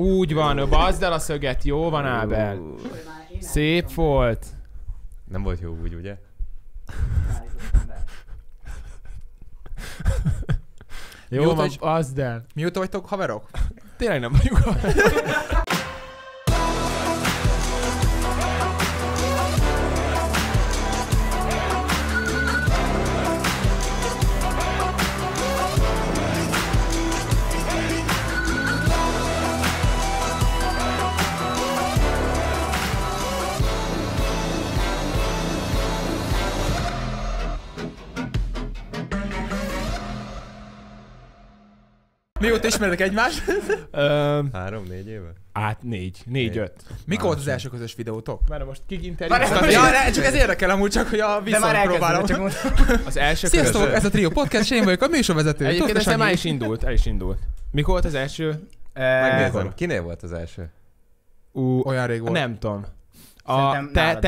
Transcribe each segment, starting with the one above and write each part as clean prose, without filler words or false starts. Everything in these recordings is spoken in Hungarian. Úgy van, bazd el a szöget, jó van Ábel. Szép volt. Nem volt jó úgy, ugye? Jó van, bazd el. Mióta vagytok haverok? Tényleg nem vagyunk haverok. Mióta ismernek egymást? 3-4 éve? Hát 4-5. Mikor volt az első közös videótok? Már most kiginterjúztatom. Ja, csak ez érdekel amúgy csak, hogy a vissza próbálom. Az első közös... Sziasztok, ez a Trio Podcast, és én vagyok a műsorvezető. Egyébként ez már is indult, el is indult. Mikor volt az első? Megnézem, kinél volt az első? Olyan rég volt. Nem tudom. Te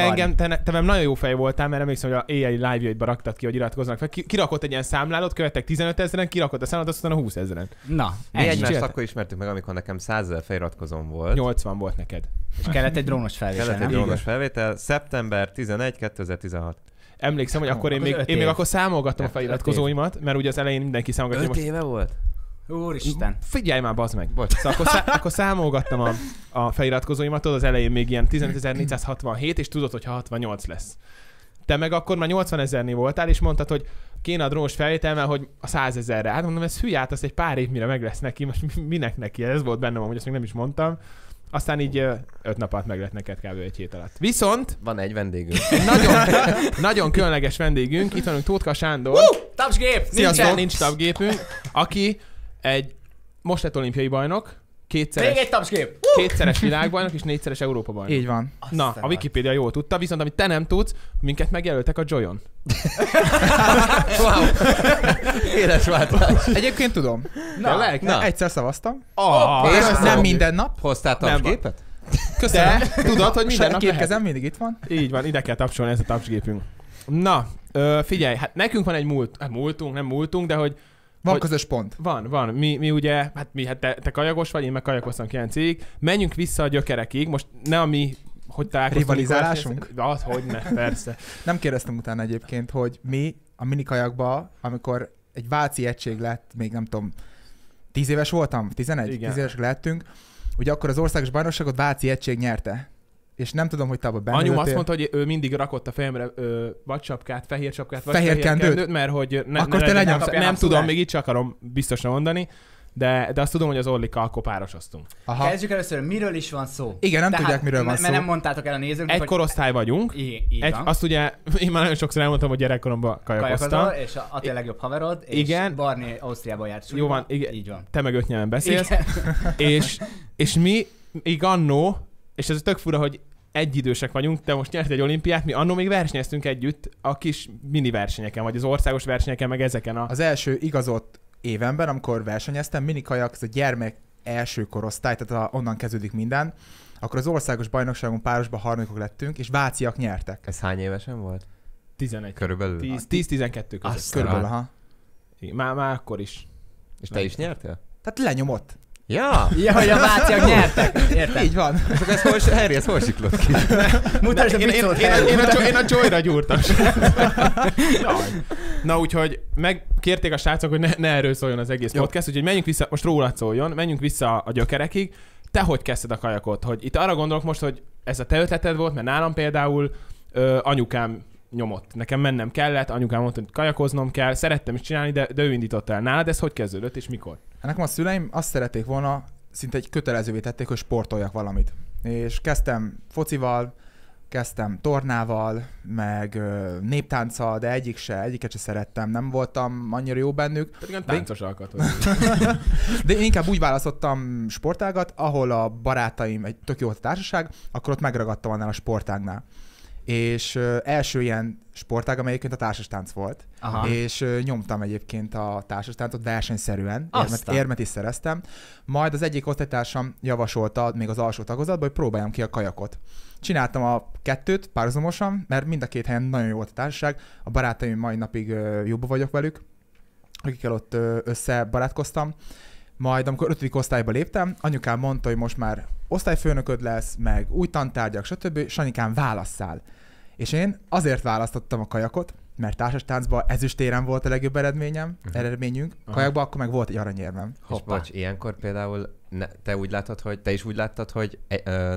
velem nagyon jó fej voltál, mert emlékszem, hogy a éjjeli live-jaidba raktad ki, hogy iratkoznak fel. Kirakott egy ilyen számlálót, követtek 15 000-en, kirakott a számlát, aztán a 20 000-en. Na, mi egymást akkor ismertük meg, amikor nekem 100 000 feliratkozom volt. 80 volt neked. És kellett egy drónos felvétel. Kellett egy drónos felvétel. Szeptember 11, 2016. Emlékszem, hogy akkor én még akkor számolgattam a feliratkozóimat, mert ugye az elején mindenki számolgatja. 5 éve volt? Úristen. Figyelj már, bazd meg. Bocs. Szóval akkor számolgattam a feliratkozóimat, az elején még ilyen 15 467, és tudod, hogyha 68 lesz. Te meg akkor már 80 000-nél voltál, és mondtad, hogy kéne a drós felvételmel, hogy a 100 000-re. Hát mondom, ez hülyát, azt egy pár év mire meg lesz neki, most minek neki? Ez volt bennem amúgy, azt még nem is mondtam. Aztán így 5 nap alatt meg lett neked kb. Egy hét alatt. Viszont... Van egy vendégünk. Nagyon különleges vendégünk. Itt vanunk Tóthka Sándor. Tapsgép! Nincs tapsgépünk, aki egy most lett olimpiai bajnok, kétszeres világbajnok és 4-szeres Európa bajnok. Így van. Na, aztán a Wikipédia jól tudta, viszont amit te nem tudsz, minket megjelöltek a Joyon. Wow. Éles váltás. Egyébként tudom. Na. Egyszer szavaztam. És nem minden nap. Hoztál tapsgépet? Köszönöm. De tudod, hogy minden nap két kezem mindig itt van. Így van, ide kell tapsolni, ez a tapsgépünk. Na, figyelj, hát nekünk van egy múltunk, de hogy van közös pont. Van. Mi ugye, hát te kajagos vagy, én meg kajakoztam 9-ig. Menjünk vissza a gyökerekig, most ne a mi, hogy találkoztunk. Rivalizálásunk? Az, hogy ne, persze. Nem kérdeztem utána egyébként, hogy mi a minikajakban, amikor egy váci egység lett, még nem tudom, 10 éves voltam, 11? Igen. 10 évesek lehettünk, ugye akkor az országos bajnokságot váci egység nyerte. És nem tudom, hogy te abban benne anyum azt mondta, hogy ő mindig rakott a fejemre vagy csapkát, fehér csapkát, vagy fehér kendőt, mert hogy nem tudom, még itt sem akarom biztosra mondani, de azt tudom, hogy az Orlikkal akkor párosoztunk. Aha. Kezdjük először, miről is van szó? Igen, nem tudják, miről van szó. Mert nem mondtátok el a nézőknek. Egy korosztály vagyunk. Azt ugye, én már nagyon sokszor elmondtam, hogy gyerekkoromban kajakoztam. És a te legjobb haverod, és Barni Ausztriában járt. Jó van, te meg 5 nyelven beszélsz. És mi, igannó, és ez tök fura, hogy egyidősek vagyunk, de most nyert egy olimpiát, mi annó még versenyeztünk együtt a kis mini versenyeken, vagy az országos versenyeken, meg ezeken a... Az első igazott évemben, amikor versenyeztem, minikajak, ez a gyermek első korosztály, tehát onnan kezdődik minden, akkor az országos bajnokságon párosban harmadikok lettünk, és váciak nyertek. Ez hány évesen volt? 11. Körülbelül? 10-12 között. Körülbelül, aha. Már akkor is. És te is nyertél? Tehát lenyomott. Ja, hogy a váciak nyertek. Értem. Így van. Harry, ez hol siklott ki? Mutasd a picót. Én a Joyra gyúrtam. Na úgyhogy megkérték a srácok, hogy ne erről szóljon az egész podcast, úgyhogy menjünk vissza, most rólad szóljon, menjünk vissza a gyökerekig. Te hogy kezdted a kajakot? Hogy itt arra gondolok most, hogy ez a te ötleted volt, mert nálam például anyukám nyomott. Nekem mennem kellett, anyukám mondta, hogy kajakoznom kell, szerettem is csinálni, de ő indította el. Nálad ez hogy kezdődött és mikor? Nekem a szüleim azt szerették volna, szinte egy kötelezővé tették, hogy sportoljak valamit. És kezdtem focival, kezdtem tornával, meg néptánccal, de egyiket se szerettem, nem voltam annyira jó bennük. Igen, táncos alkat. De én inkább úgy választottam sportágat, ahol a barátaim, egy tök jó volt a társaság, akkor ott megragadtam annál a sportágnál. És első ilyen sportág, amelyiként a társastánc volt. Aha. És nyomtam egyébként a társastáncot versenyszerűen, érmet is szereztem. Majd az egyik osztálytársam javasolta még az alsó tagozatban, hogy próbáljam ki a kajakot. Csináltam a 2-t párhuzamosan, mert mind a 2 helyen nagyon jó volt a társaság, a barátaim mai napig jobban vagyok velük, akikkel ott összebarátkoztam. Majd amikor 5. osztályba léptem, anyukám mondta, hogy most már osztályfőnököd lesz, meg új tantárgyak, stb. Sanyikám, válasszál. És én azért választottam a kajakot, mert társastáncban ezüstérem volt a legjobb eredményünk, kajakban akkor meg volt egy aranyérmem. És bocs, ilyenkor például te is úgy láttad, hogy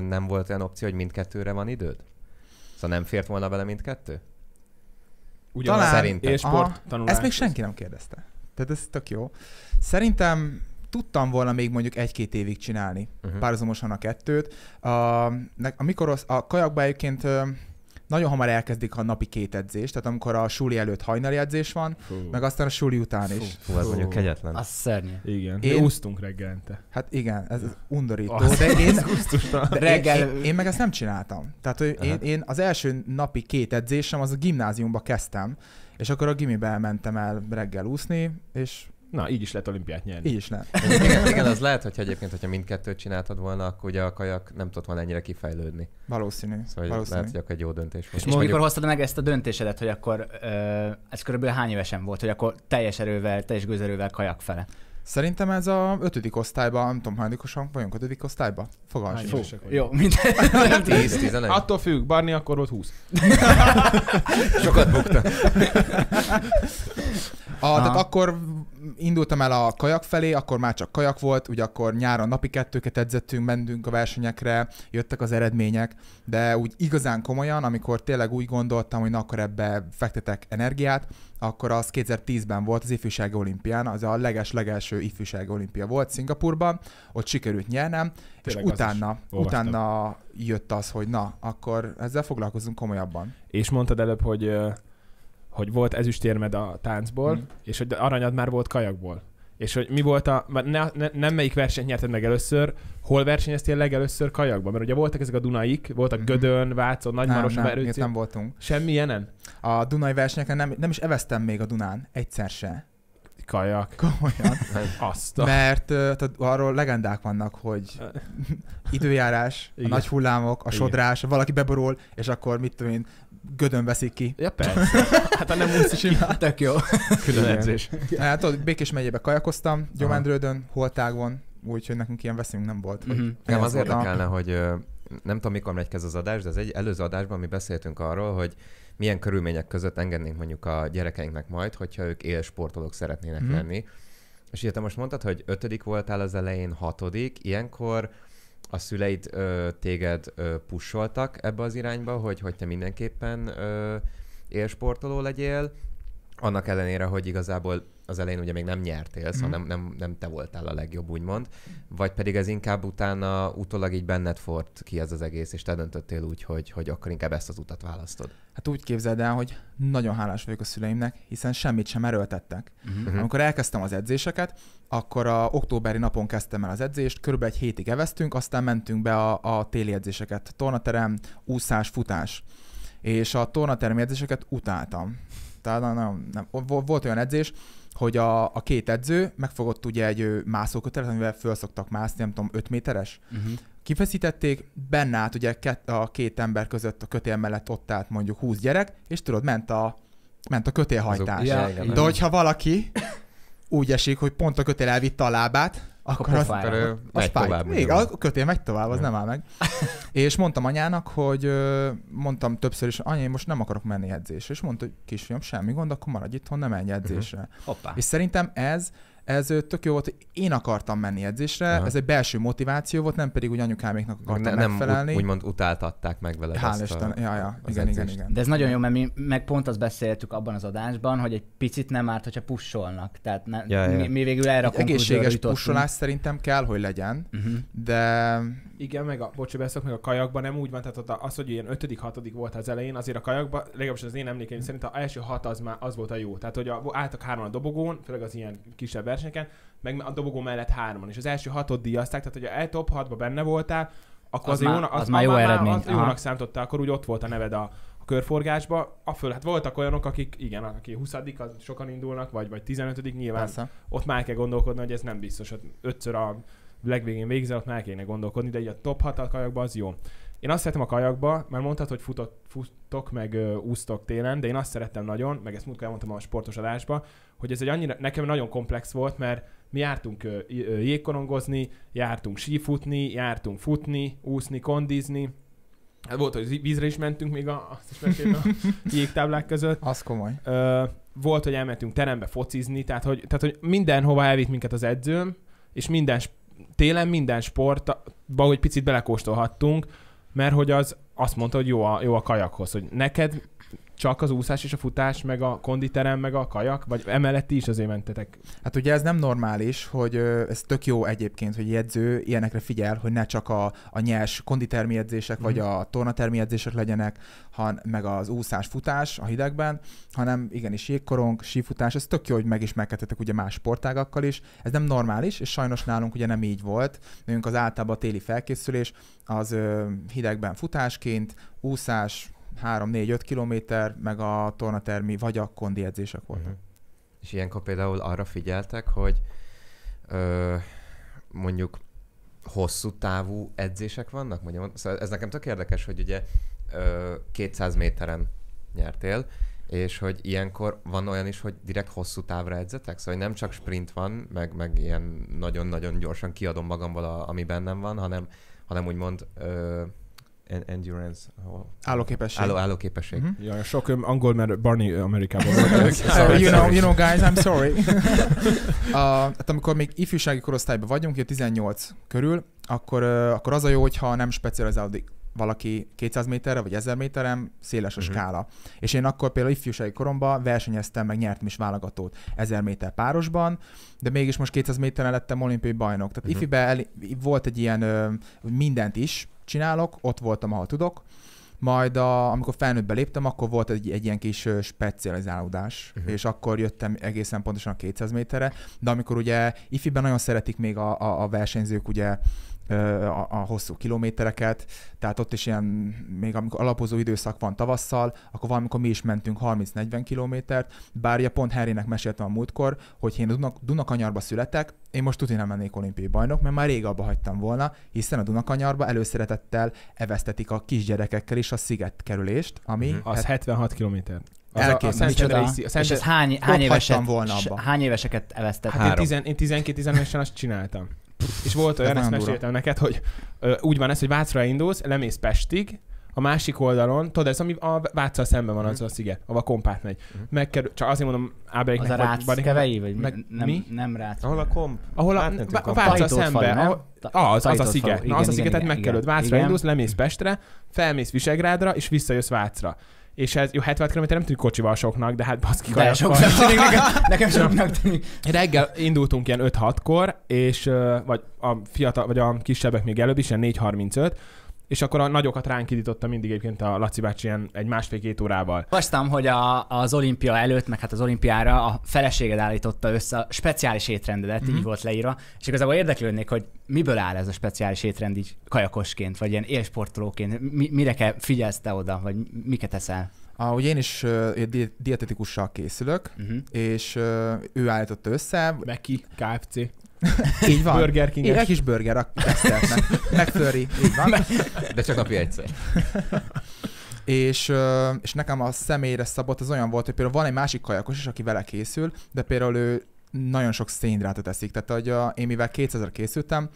nem volt olyan opció, hogy mindkettőre van időd? Szóval nem fért volna bele mindkettő? Ugyanaz szerintem. És sporttanulás. Ezt még senki nem kérdezte. Tehát ez tök jó. Szerintem tudtam volna még mondjuk 1-2 évig csinálni párhuzamosan a kettőt. A kajakban egyébként nagyon hamar elkezdik a napi 2 edzést, tehát amikor a suli előtt hajnali edzés van, meg aztán a suli után is. Fú, ez mondjuk kegyetlen. Az szörnyű. Igen. Mi úsztunk reggelente. Hát igen, ez undorító. De én meg ezt nem csináltam. Tehát hogy én az első napi 2 edzésem az a gimnáziumba kezdtem, és akkor a gimibe mentem el reggel úszni, és... Na, így is lehet olimpiát nyerni. Így is lehet. Igen, az lehet, hogyha egyébként, hogyha mindkettőt csináltad volna, akkor ugye a kajak nem tudott volna ennyire kifejlődni. Valószínű. Szóval lehet, hogy akkor egy jó döntés volt. És mikor hoztad meg ezt a döntésedet, hogy akkor ez körülbelül hány évesen volt, hogy akkor teljes gőzerővel kajak fele? Szerintem ez a 5. osztályban, nem tudom, hányadikosan vagyunk 5. osztályban? Fogalmam sincs. Jó, mindegy. 10-11. Attól függ, Barni akkor volt 20. Sokat bukta. Tehát akkor indultam el a kajak felé, akkor már csak kajak volt, ugye akkor nyáron napi 2-ket edzettünk, mentünk a versenyekre, jöttek az eredmények, de úgy igazán komolyan, amikor tényleg úgy gondoltam, hogy na, akkor ebbe fektetek energiát, akkor az 2010-ben volt az ifjúsági olimpián, az a leges-legelső ifjúsági olimpia volt Szingapurban, ott sikerült nyernem, tényleg, és utána jött az, hogy na, akkor ezzel foglalkozunk komolyabban. És mondtad előbb, hogy volt ezüstérmed a táncból, és hogy aranyad már volt kajakból. És hogy mi volt nem melyik versenyt nyerted meg először, hol versenyeztél legelőször kajakban? Mert ugye voltak ezek a Dunaik, voltak Gödön, Vácon, Nagymaroson, Erőcén. Nem voltunk. Semmilyenen? A Dunai versenyeken nem is eveztem még a Dunán, egyszer se. Kajak. Komolyan. Mert arról legendák vannak, hogy időjárás, a nagy hullámok, a sodrás, valaki beborul, és akkor mit tudom én, Gödön veszik ki. Ja, persze. Hát ha nem úsz is imádták. Tök jó. Külön edzés. Hát ott Békés megyébe kajakoztam, Gyomendrődön, Holtágon, úgyhogy nekünk ilyen veszünk nem volt. Nem az érdekelne, hogy nem tudom mikor megy kezd az adás, de az egy előző adásban mi beszéltünk arról, hogy milyen körülmények között engednénk mondjuk a gyerekeinknek majd, hogyha ők élsportolók szeretnének lenni. És ugye te most mondtad, hogy 5. voltál az elején, 6. Ilyenkor a szüleid téged pusholtak ebbe az irányba, hogy te mindenképpen élsportoló legyél, annak ellenére, hogy igazából az elején ugye még nem nyertél, szóval nem te voltál a legjobb, úgymond, vagy pedig ez inkább utána utólag így benned fort ki ez az egész, és te döntöttél úgy, hogy akkor inkább ezt az utat választod. Hát úgy képzeld el, hogy nagyon hálás vagyok a szüleimnek, hiszen semmit sem erőltettek. Amikor elkezdtem az edzéseket, akkor a októberi napon kezdtem el az edzést, körülbelül egy hétig eveztünk, aztán mentünk be a téli edzéseket, tornaterem, úszás, futás. És a tornatermi edzéseket utáltam. Tehát nem. Volt olyan edzés, hogy a 2 edző megfogott ugye egy mászókötelet, amivel föl szoktak mászni, nem tudom, 5 méteres. Kifeszítették, benne állt ugye a 2 ember között a kötél mellett ott állt mondjuk 20 gyerek, és tudod, ment a kötélhajtás. De hogyha valaki úgy esik, hogy pont a kötél elvitte a lábát, akkor a kötél megy tovább, az nem áll meg. És mondtam anyának, hogy mondtam többször is, anya, én most nem akarok menni edzésre. És mondta, hogy kisfiam, semmi gond, akkor maradj itthon, nem menj edzésre. És szerintem ez tök jó volt, hogy én akartam menni edzésre, ez egy belső motiváció volt, nem pedig úgy anyukáméknak akartam megfelelni. Nem úgymond utáltatták meg veled ezt a... Igen. De ez nagyon jó, mert mi meg pont azt beszéltük abban az adásban, hogy egy picit nem árt, hogyha pusholnak. Tehát mi végül erre a konklúzióra jutottunk. Egészséges pusholás szerintem kell, hogy legyen, de... Igen, meg a kajakban nem úgy van, tehát az, hogy ilyen 5.-6. volt az elején, azért a kajakban, legalábbis az én emlékeim szerint az első 6 az már az volt a jó. Tehát, hogy álltak 3 a dobogón, főleg az ilyen kisebb versenyeken, meg a dobogó mellett 3-an, és az első 6-ot díjazták, tehát hogyha a top 6-ba benne voltál, akkor az már jó eredmény. Az jónak számította, akkor úgy ott volt a neved a körforgásba. Hát voltak olyanok, akik 20. az sokan indulnak, vagy 15. nyilván. Persze. Ott már kell gondolkodni, hogy ez nem biztos, hogy 5-ször a legvégén végzel, ott már kéne gondolkodni, de így a top 6 a kajakban az jó. Én azt szeretem a kajakba, mert mondtad, hogy futtok, meg úsztok télen, de én azt szerettem nagyon, meg ezt múltkor elmondtam a sportos adásba, hogy ez egy annyira, nekem nagyon komplex volt, mert mi jártunk jégkorongozni, jártunk sífutni, jártunk futni, úszni, kondizni. Hát volt, hogy vízre is mentünk még azt is meséltem a jégtáblák között. Az komoly. Volt, hogy elmentünk terembe focizni, tehát hogy mindenhova elvitt minket az edzőm, és télen minden sportba, hogy picit belekóstolhattunk, mert hogy az azt mondta, hogy jó a kajakhoz, hogy neked csak az úszás és a futás, meg a konditerem, meg a kajak, vagy emellett is azért mentetek? Hát ugye ez nem normális, hogy ez tök jó egyébként, hogy edző ilyenekre figyel, hogy ne csak a nyers konditermi edzések, vagy a tornatermi edzések legyenek, meg az úszás, futás a hidegben, hanem igenis jégkorong, sífutás, ez tök jó, hogy megismerkedtetek ugye más sportágakkal is. Ez nem normális, és sajnos nálunk ugye nem így volt. Nőnk az általában téli felkészülés, az hidegben futásként, úszás, 3-4-5 kilométer, meg a tornatermi vagy a kondi edzések voltak. És ilyenkor például arra figyeltek, hogy mondjuk hosszú távú edzések vannak? Szóval ez nekem tök érdekes, hogy ugye 200 méteren nyertél, és hogy ilyenkor van olyan is, hogy direkt hosszú távra edzetek? Szóval nem csak sprint van, meg ilyen nagyon-nagyon gyorsan kiadom magamból, ami bennem van, hanem úgymond... endurance. Állóképesség. Állóképesség. Ja, sok angol, mert Barney Amerikában volt. You know guys, I'm sorry. Hát amikor még ifjúsági korosztályban vagyunk, 18 körül, akkor az a jó, hogyha nem specializálódik valaki 200 méterre vagy 1000 méteren, széles a skála. És én akkor például ifjúsági koromban versenyeztem, meg nyertem is válogatót 1000 méter párosban, de mégis most 200 méteren lettem olimpiai bajnok. Tehát ifiben volt egy ilyen mindent is, csinálok, ott voltam, ahol tudok, majd amikor felnőttbe léptem, akkor volt egy ilyen kis specializálódás, és akkor jöttem egészen pontosan a 200 méterre, de amikor ugye ifiben nagyon szeretik még a versenyzők ugye a hosszú kilométereket, tehát ott is ilyen, még amikor alapozó időszak van tavasszal, akkor valamikor mi is mentünk 30-40 kilométert, bár ugye pont Henrynek meséltem a múltkor, hogy én a Dunakanyarba születek, én most tudni nem lennék olimpiai bajnok, mert már rég abba hagytam volna, hiszen a Dunakanyarba előszeretettel eveztetik a kisgyerekekkel is a szigetkerülést, ami... Az 76 kilométer. És ez hány éveseket eveztettek? Hát én 12-13-esen azt csináltam. És volt olyan, ezt meséltem neked, hogy úgy van ez, hogy Vácra indulsz, lemész Pestig, a másik oldalon, tudod, ez ami a Váccal szemben van az a sziget, ahol a Kompát megy. Megkerül, csak azért mondom Áberiknek, hogy... Az a Ráckevei, vagy nem Rác? Ahol a Komp... Ahol a Váccal szemben, az a sziget. Na az a szigetet megkerülöd, Vácra indulsz, lemész Pestre, felmész Visegrádra, és visszajössz Vácra. És ez jó, 70 km nem tűnik kocsival soknak, de hát baszki kajakkal. Nekem soknak tűnik. Reggel indultunk ilyen 5-6-kor, és vagy a kisebbek még előbb is, ilyen 4:35, és akkor a nagyokat ránk indította mindig egyébként a Laci bácsi ilyen egy 1,5-2 órával. Olvastam, hogy az olimpia előtt, meg hát az olimpiára a feleséged állította össze a speciális étrendedet, így volt leírva, és igazából érdeklődnék, hogy miből áll ez a speciális étrend így kajakosként, vagy ilyen élsportolóként, mire kell figyelsz te oda, vagy miket eszel? Ugye én is dietetikussal készülök, és ő állította össze. Meki, KFC. Így van. Burger King-es. Egy kis burger a teszteltnek. McFlurry, így van. De csak napi egyszer. És nekem a személyre szabott az olyan volt, hogy például van egy másik kajakos is, aki vele készül, de például ő nagyon sok szénhidrátot eszik. Tehát én mivel 2000-re készültem,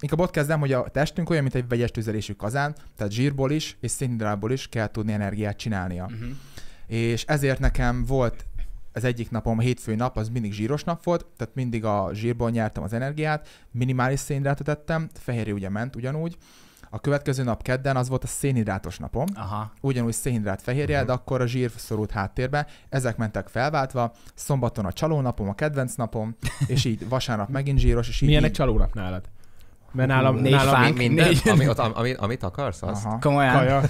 inkább ott kezdem, hogy a testünk olyan, mint egy vegyes tüzelésű kazán, tehát zsírból is és szénhidrátból is kell tudni energiát csinálnia. És ezért nekem volt az egyik napom, a hétfői nap, az mindig zsíros nap volt, tehát mindig a zsírból nyertem az energiát, minimális szénhidrátot ettem, fehérje ugye ment ugyanúgy. A következő nap kedden az volt a szénhidrátos napom, ugyanúgy szénhidrát fehérje, de akkor a zsír szorult háttérbe, ezek mentek felváltva, szombaton a csalónapom, a kedvenc napom, és így vasárnap megint zsíros, és így... Milyen egy csalónap nálad? Mert nálam minden, amit akarsz, azt. Komolyan.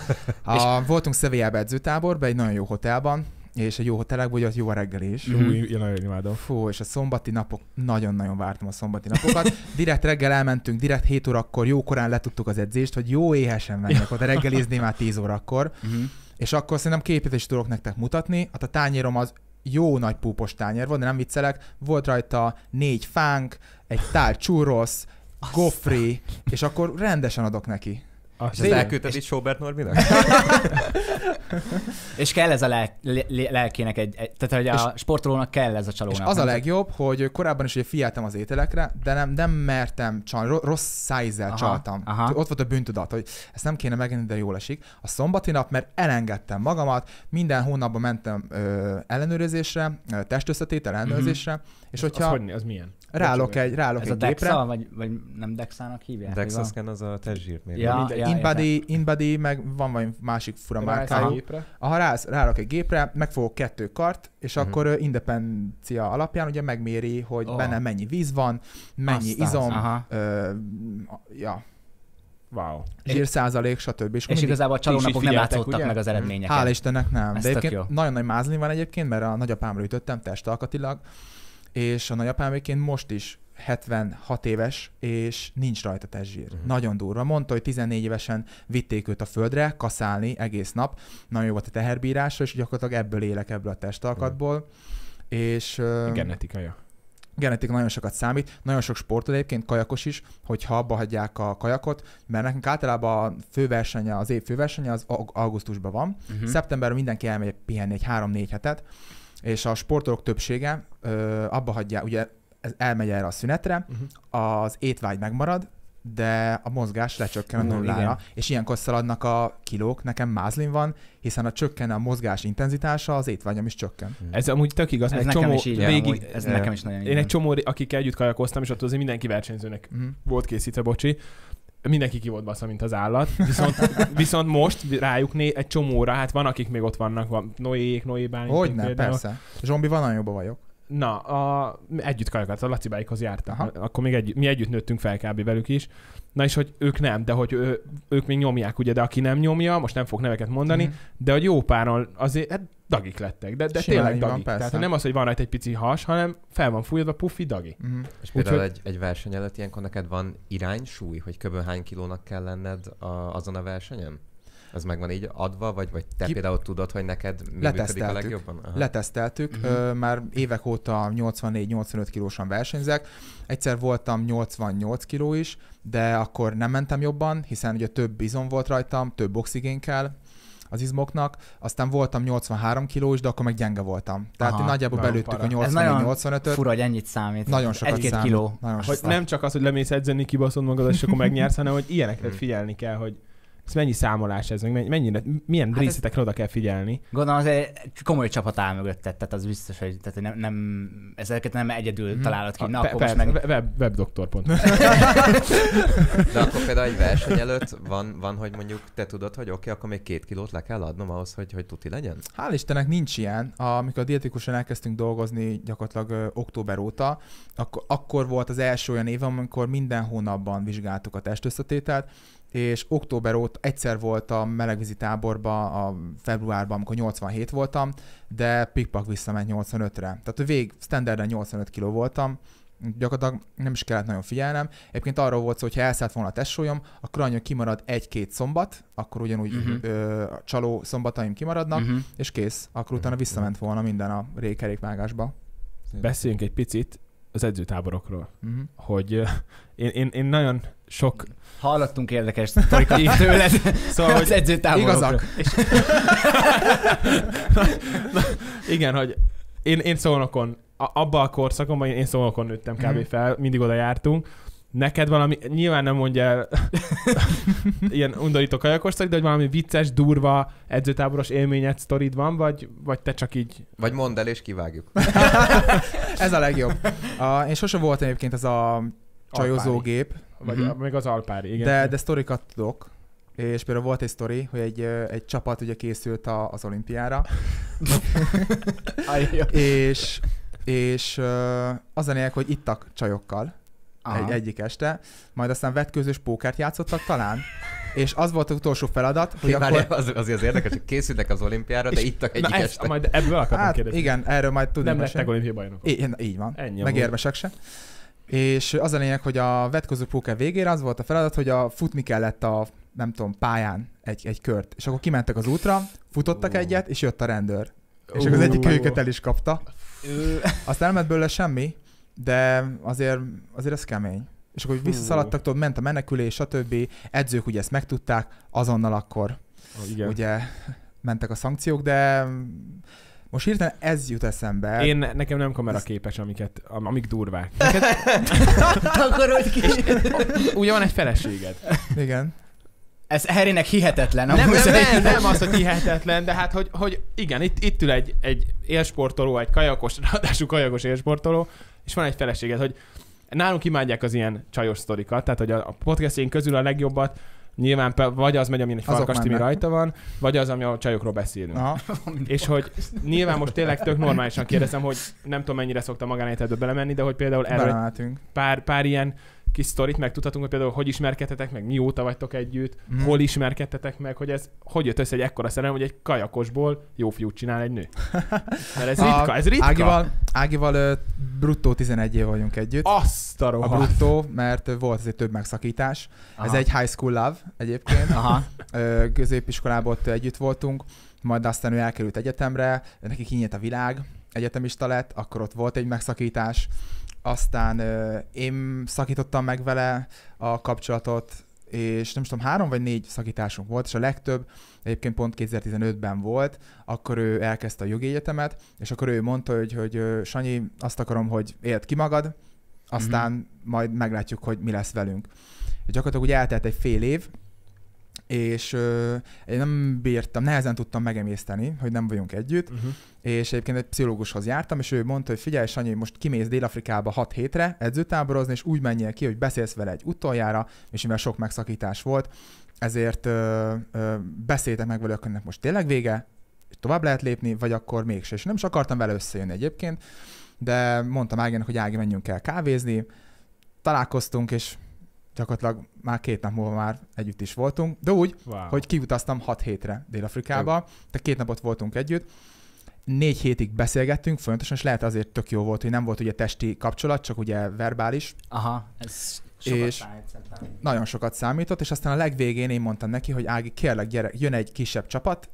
Voltunk Szevélyába edzőtáborban, egy nagyon jó hotelban, és egy jó hotelekből, hogy jó a reggeli is. Nagyon imádom. Fú, és a szombati napok, nagyon-nagyon vártam a szombati napokat. Direkt reggel elmentünk, direkt 7 órakor, jókorán letudtuk az edzést, hogy jó éhesen menjek oda reggelizni már 10 órakor. És akkor szerintem képet is tudok nektek mutatni. Hát a tányérom az jó nagy púpos tányér volt, de nem viccelek. Volt rajta 4 fánk, egy tál churros, gofri, és akkor rendesen adok neki. És ezt elküldted itt Schobert Norbinak? És kell ez a lelkének tehát hogy a sportolónak kell ez a csalónak. És az a legjobb, hogy korábban is ugye figyeltem az ételekre, de nem mertem csalni, rossz szájzzel csaltam. Aha. Ott volt a bűntudat, hogy ezt nem kéne megenni, de jól esik. A szombati nap, mert elengedtem magamat, minden hónapban mentem ellenőrzésre, testösszetétel ellenőrzésre, és hogyha... Az milyen? Rálok egy gépre. Ez a Dexa, vagy nem Dexának hívják? Dexascan az a testzsírmérő. InBody, meg van valami másik fura márkájú. Rálok egy gépre, megfogok 2 kart, és akkor independencia alapján ugye megméri, hogy benne mennyi víz van, mennyi izom, wow. Zsírszázalék, stb. És igazából a csalónapok nem látszottak meg az eredményeket. Hála Istennek nem. De egyébként nagyon nagy mázlim van egyébként, mert a nagyapámra ütöttem testalkatilag, és a nagyapám egyébként most is 76 éves, és nincs rajta testzsír. Nagyon durva. Mondta, hogy 14 évesen vitték őt a földre kaszálni egész nap. Nagyon jó volt a teherbírásra, és gyakorlatilag ebből élek, ebből a testalkatból. És, genetika nagyon sokat számít, nagyon sok sportoló egyébként, kajakos is, hogyha abba hagyják a kajakot, mert nekünk általában a főversenye, az év főversenye az augusztusban van. Szeptemberben mindenki elmegy pihenni egy 3-4 hetet, és a sportolók többsége abba hagyják, ugye elmegy erre a szünetre, az étvágy megmarad, de a mozgás lecsökken a nullára, és ilyenkor szaladnak a kilók, nekem mázlim van, hiszen a csökken a mozgás intenzitása, az étvágyam is csökken. Ez amúgy tök igaz, ez nekem is így végig, ez nekem is nagyon. Én egy csomó, akik együtt kajakoztam, és ott azért mindenki versenyzőnek volt készítve, mindenki ki volt basza, mint az állat, viszont most rájuk egy csomóra, hát van, akik még ott vannak, van Noéék, Noébánik. Hogyne, persze. Zsombi, van nagyon jobban vagyok. Na, együtt kajakat, a Laci báikhoz jártam. Akkor még mi együtt nőttünk fel kb. Velük is. Na és hogy ők nem, de hogy ők még nyomják, ugye, de aki nem nyomja, most nem fog neveket mondani, de hogy jó páron azért dagik lettek, de tényleg dagik. Tehát nem az, hogy van rajta egy pici has, hanem fel van fújodva puffi dagi. És például egy verseny előtt ilyenkor neked van iránysúly, hogy kb. Hány kilónak kell lenned azon a versenyen? Az meg van így adva, vagy te például tudod, hogy neked mi működik a legjobban? Aha. Leteszteltük, már évek óta 84-85 kilósan versenyzek. Egyszer voltam 88 kiló is, de akkor nem mentem jobban, hiszen ugye több izom volt rajtam, több oxigén kell az izmoknak. Aztán voltam 83 kilós, de akkor meg gyenge voltam. Tehát nagyjából belőttük a 84-85-öt. Fura, hogy ennyit számít. Nagyon sokat számít. Kiló. Nagyon sokat. Nem csak az, hogy lemész edzeni, kibaszod magad, és akkor megnyersz, hanem hogy ilyeneket figyelni kell, hogy mennyi számolás ez, milyen részletekre oda kell figyelni? Gondolom, azért komoly csapat áll mögötted, tehát az biztos, hogy ezeket nem egyedül találod ki. Webdoktor pont. De akkor például egy verseny előtt van, hogy mondjuk te tudod, hogy oké, akkor még 2 kilót le kell adnom ahhoz, hogy tuti legyen? Hál' Istennek nincs ilyen. Amikor a dietikusan elkezdtünk dolgozni gyakorlatilag október óta, akkor volt az első olyan év, amikor minden hónapban vizsgáltuk a testösszetételt, és október óta egyszer voltam melegvízi táborban, februárban, amikor 87 voltam, de pikpak visszament 85-re. Tehát standarden 85 kiló voltam, gyakorlatilag nem is kellett nagyon figyelnem. Egyébként arról volt szó, hogy ha elszállt volna a testsúlyom, akkor nagyon kimarad 1-2 szombat, akkor ugyanúgy csaló szombataim kimaradnak, és kész. Akkor utána visszament volna minden a kerékvágásba. Beszéljünk egy picit az edzőtáborokról, hogy én nagyon sok... Hallottunk érdekes történet tőled, szóval, az edzőtáborokról. Igazak. Igen, hogy én Szolnokon, abban a korszakomban én Szolnokon nőttem kb. Fel, mindig oda jártunk. Neked valami, nyilván nem mondja el ilyen undorító kajakosztak, de hogy valami vicces, durva edzőtáboros élményed, sztorid van, vagy te csak így... Vagy mondd el és kivágjuk. Ez a legjobb. Én sosem voltam egyébként ez a csajozógép. Vagy még az alpári, igen. De sztorikat tudok. És például volt egy sztori, hogy egy csapat ugye készült az olimpiára. és az a lényeg, hogy ittak csajokkal. Egyik este, majd aztán vetkőzős pókert játszottak talán, és az volt az utolsó feladat, hogy akkor... Azért érdekes, hogy készültek az olimpiára, de ittak egyik este. Majd ebből akartam kérdezni. Igen, erről majd tudunk. Nem lettek olimpiai bajnokok. Így van, megérmesek se. És az a lényeg, hogy a vetkőző póker végére az volt a feladat, hogy futni kellett pályán egy kört, és akkor kimentek az útra, futottak egyet, és jött a rendőr. És akkor az egyik őket el is kapta. Aztán nem lett belőle semmi. De azért ez kemény. És akkor visszaszaladtak, tudod, ment a menekülés, stb. Edzők ugye ezt megtudták, azonnal akkor ugye mentek a szankciók, de most hirtelen ez jut eszembe. Én, nekem nem kameraképes, amik durvák. Neked... Ugye van egy feleséged. Igen. Ez Harrynek hihetetlen. Nem az, hogy hihetetlen, de hát, hogy igen, itt ül egy élsportoló, egy kajakos, ráadásul kajakos élsportoló, és van egy feleséged, hogy nálunk imádják az ilyen csajos sztorikat, tehát hogy a podcastjaink közül a legjobbat nyilván vagy az megy, amin egy farkastimi rajta van, vagy az, ami a csajokról beszélünk. És hogy nyilván most tényleg tök normálisan kérdezem, hogy nem tudom mennyire szoktam magánéletedbe belemenni, de hogy például erről pár ilyen kis sztorit megtudhatunk, hogy például hogy ismerkedtetek meg, mióta vagytok együtt, hol ismerkedtetek meg, hogy ez hogy jött össze egy ekkora szerelem, hogy egy kajakosból jó fiút csinál egy nő. Mert ez ritka, ez ritka. Ágival bruttó 11 év vagyunk együtt. Azt a rohadt. A bruttó, mert volt azért több megszakítás. Aha. Ez egy high school love egyébként. Aha. Középiskolában ott együtt voltunk, majd aztán ő elkerült egyetemre, neki kinyílt a világ, egyetemista lett, akkor ott volt egy megszakítás. Aztán én szakítottam meg vele a kapcsolatot, és nem tudom, 3 vagy 4 szakításunk volt, és a legtöbb egyébként pont 2015-ben volt, akkor ő elkezdte a jogi egyetemet, és akkor ő mondta, hogy Sanyi, azt akarom, hogy éld ki magad, aztán majd meglátjuk, hogy mi lesz velünk. És gyakorlatilag úgy eltelt egy fél év, és én nem bírtam, nehezen tudtam megemészteni, hogy nem vagyunk együtt, és egyébként egy pszichológushoz jártam, és ő mondta, hogy figyelj Sanyi, most kimész Dél-Afrikába 6 hétre edzőtáborozni, és úgy menjél ki, hogy beszélsz vele egy utoljára, és mivel sok megszakítás volt, ezért beszéltek meg vele, hogy most tényleg vége, és tovább lehet lépni, vagy akkor mégse. És nem is akartam vele összejönni egyébként, de mondtam Áginak, hogy Ági, menjünk el kávézni, találkoztunk, és gyakorlatilag már 2 nap múlva már együtt is voltunk, de úgy, hogy kiutaztam 6 hétre Dél-Afrikába, tehát 2 napot voltunk együtt, 4 hétig beszélgettünk folyamatosan, és lehet azért tök jó volt, hogy nem volt ugye testi kapcsolat, csak ugye verbális. Aha, ez sokat számított. Nagyon sokat számított, és aztán a legvégén én mondtam neki, hogy Ági, kérlek, gyere, jön egy kisebb csapat,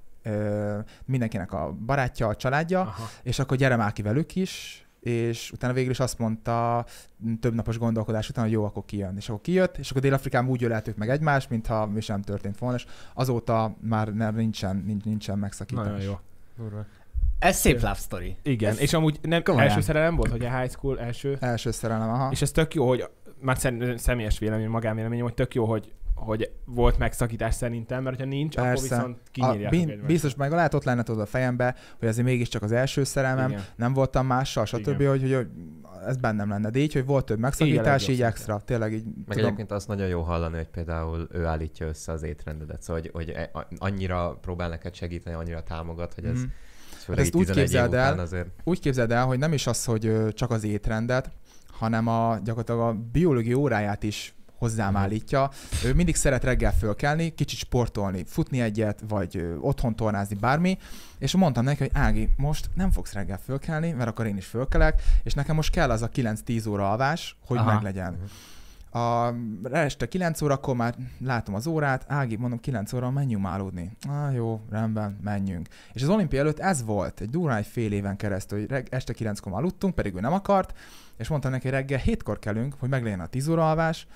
mindenkinek a barátja, a családja, és akkor gyere már ki velük is, és utána végül is azt mondta több napos gondolkodás után, hogy jó, akkor kijön. És akkor kijött, és akkor Dél-Afrikában úgy öleltük meg egymást, mintha mi sem történt volna, és azóta már nincsen megszakítás. Nagyon jó. Durva. Ez szép love story. Igen, ez és amúgy nem komolyan. Első szerelem volt, hogy a high school első? Első szerelem, aha. És ez tök jó, hogy már személyes vélemény, magánvéleményem, hogy tök jó, hogy volt megszakítás szerintem, mert ha nincs, persze, akkor viszont kinyírják. Biztos, meg lehet ott lenne a fejembe, hogy azért mégiscsak az első szerelmem, igen, nem voltam mással, stb., hogy ez bennem lenne. De így, hogy volt több megszakítás, így extra. Tényleg így, meg egyébként azt nagyon jó hallani, hogy például ő állítja össze az étrendedet, szóval, hogy annyira próbál neked segíteni, annyira támogat, hogy ez főleg hát így 11 év után azért... Úgy képzeld el, hogy nem is az, hogy csak az étrendet, hanem gyakorlatilag a biológia óráját is hozzám állítja. Ő mindig szeret reggel fölkelni, kicsit sportolni, futni egyet, vagy otthon tornázni, bármi. És mondtam neki, hogy Ági, most nem fogsz reggel fölkelni, mert akkor én is fölkelek, és nekem most kell az a 9-10 óra alvás, hogy meglegyen. Este 9 órakor már látom az órát, Ági, mondom, 9 óra, menjünk már aludni. Jó, rendben, menjünk. És az olimpia előtt ez volt, egy durván egy fél éven keresztül, hogy este 9-kor már aludtunk, pedig ő nem akart, és mondtam neki, reggel 7-kor kelünk, hogy meglegyen a 10 óra alvás.